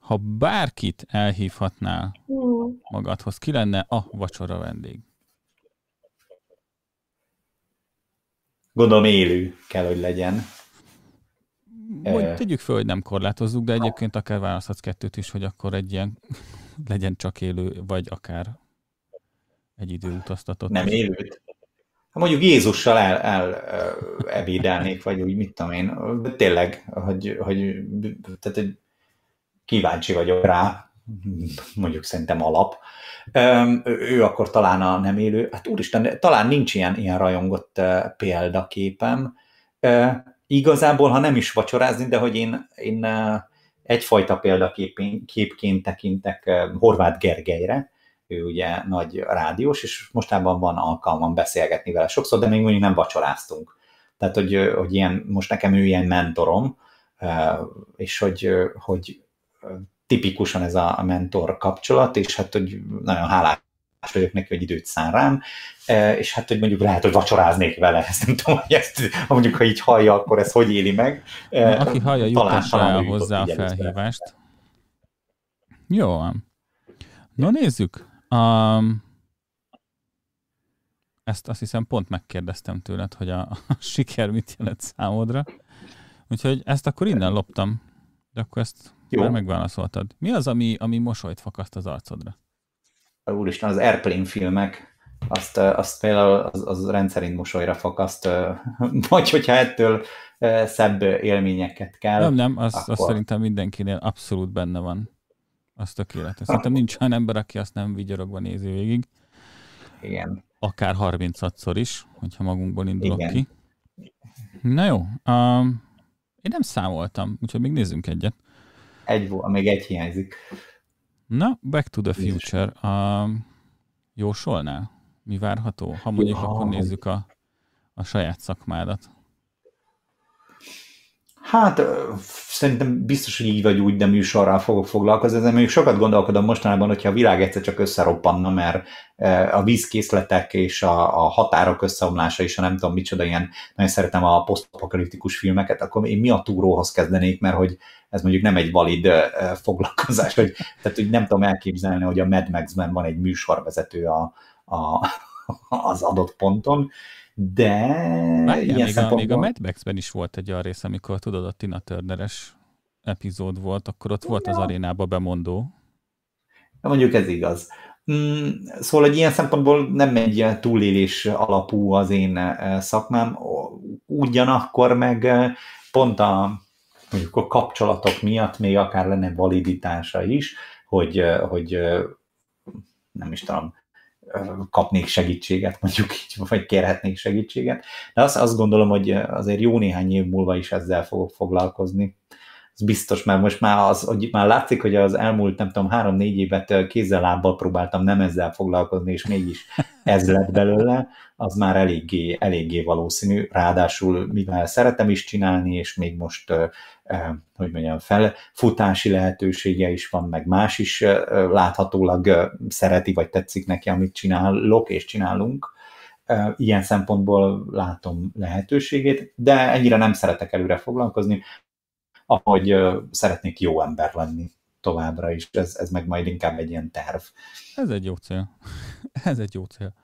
Ha bárkit elhívhatnál magadhoz, ki lenne a vacsora vendég? Gondolom élő kell, hogy legyen. Vagy tegyük föl, hogy nem korlátozzuk, de egyébként akár választhatsz kettőt is, hogy akkor egy ilyen legyen csak élő, vagy akár egy időutaztatott. Nem élőt. Mondjuk Jézussal ebédelnék, vagy úgy, mit tudom én. Tényleg, tehát kíváncsi vagyok rá, mondjuk szerintem alap. Ő akkor talán a nem élő, hát úristen, talán nincs ilyen rajongott példaképem. Igazából, ha nem is vacsorázni, de hogy én egyfajta példaképként tekintek Horváth Gergelyre, ő ugye nagy rádiós, és mostában van alkalmam beszélgetni vele sokszor, de még mondjuk nem vacsoráztunk. Tehát, hogy ilyen, most nekem ő ilyen mentorom, és hogy tipikusan ez a mentor kapcsolat, és hát, hogy nagyon hálás vagyok neki, hogy időt szán rám, és hát, hogy mondjuk lehet, hogy vacsoráznék vele, ezt nem tudom, hogy ezt, mondjuk, ha így hallja, akkor ez hogy éli meg. Na, aki hallja, jutassa hozzá a felhívást. Jó. No, nézzük. Ezt azt hiszem pont megkérdeztem tőled, hogy a siker mit jelent számodra. Úgyhogy ezt akkor innen loptam. De akkor ezt már megválaszoltad. Mi az, ami mosolyt fakaszt az arcodra? Úristen, az Airplane filmek, azt például az rendszerint mosolyra fakaszt, vagy hogyha ettől szebb élményeket kell. Nem, akkor... azt szerintem mindenkinél abszolút benne van. Az tökéletes. Szerintem nincs olyan ember, aki azt nem vigyorogva nézi végig. Igen. Akár 36-szor is, hogyha magunkból indulok ki. Na jó. Én nem számoltam, úgyhogy még nézzünk egyet. Még egy hiányzik. Na, Back to the Future. Jósolnál? Mi várható? Ha mondjuk, akkor nézzük a saját szakmádat. Hát szerintem biztos, hogy így vagy úgy, de műsorral fogok foglalkozni. Ezzel még sokat gondolkodom mostanában, hogyha a világ egyszer csak összeroppanna, mert a vízkészletek és a határok összeomlása és a nem tudom micsoda, ilyen nagyon szeretem a posztapokaliptikus filmeket, akkor én mi a túróhoz kezdenék, mert hogy ez mondjuk nem egy valid foglalkozás, tehát nem tudom elképzelni, hogy a Mad Max-ben van egy műsorvezető az adott ponton. De... Még a Mad Max-ben is volt egy olyan rész, amikor tudod, a Tina Turner-es epizód volt, akkor ott volt az arénába bemondó. Mondjuk ez igaz. Szóval egy ilyen szempontból nem egy túlélés alapú az én szakmám, ugyanakkor meg pont mondjuk a kapcsolatok miatt még akár lenne validitása is, hogy nem is tudom, kapnék segítséget, mondjuk így, vagy kérhetnék segítséget. De azt gondolom, hogy azért jó néhány év múlva is ezzel fogok foglalkozni. Ez biztos, mert most már, hogy már látszik, hogy az elmúlt, nem tudom, 3-4 évet kézzel-lábbal próbáltam nem ezzel foglalkozni, és mégis ez lett belőle, az már eléggé valószínű. Ráadásul, mivel szeretem is csinálni, és még most, hogy mondjam, felfutási lehetősége is van, meg más is láthatólag szereti, vagy tetszik neki, amit csinálok, és csinálunk. Ilyen szempontból látom lehetőségét, de ennyire nem szeretek előre foglalkozni, ahogy szeretnék jó ember lenni továbbra is. Ez meg majd inkább egy ilyen terv. Ez egy jó cél.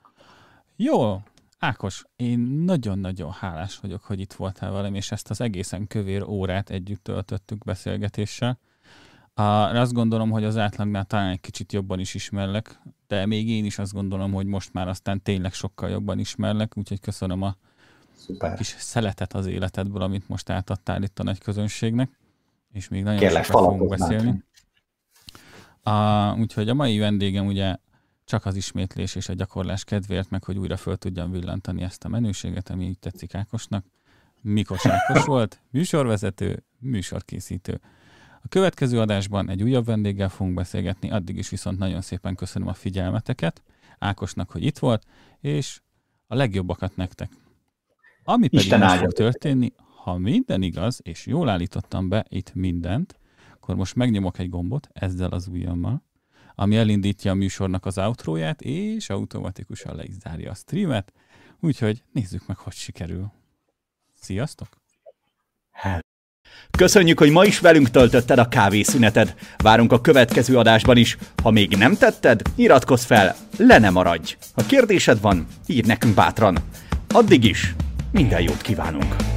Jó, Ákos, én nagyon-nagyon hálás vagyok, hogy itt voltál velem, és ezt az egészen kövér órát együtt töltöttük beszélgetéssel. Azt gondolom, hogy az átlagnál talán egy kicsit jobban is ismerlek, de még én is azt gondolom, hogy most már aztán tényleg sokkal jobban ismerlek, úgyhogy köszönöm a kis szeletet az életedből, amit most átadtál itt a nagy közönségnek, és még nagyon sokat fogunk beszélni. Úgyhogy a mai vendégem ugye csak az ismétlés és a gyakorlás kedvéért, meg hogy újra föl tudjam villantani ezt a menőséget, ami így tetszik Ákosnak. Miklós Ákos volt, műsorvezető, műsorkészítő. A következő adásban egy újabb vendéggel fogunk beszélgetni, addig is viszont nagyon szépen köszönöm a figyelmeteket, Ákosnak, hogy itt volt, és a legjobbakat nektek. Ami pedig most fog történni, ha minden igaz, és jól állítottam be itt mindent, akkor most megnyomok egy gombot ezzel az ujjammal, ami elindítja a műsornak az outróját, és automatikusan le is zárja a streamet, úgyhogy nézzük meg, hogy sikerül. Sziasztok! Köszönjük, hogy ma is velünk töltötted a kávészüneted. Várunk a következő adásban is. Ha még nem tetted, iratkozz fel, le ne maradj. Ha kérdésed van, írd nekünk bátran. Addig is! Minden jót kívánunk!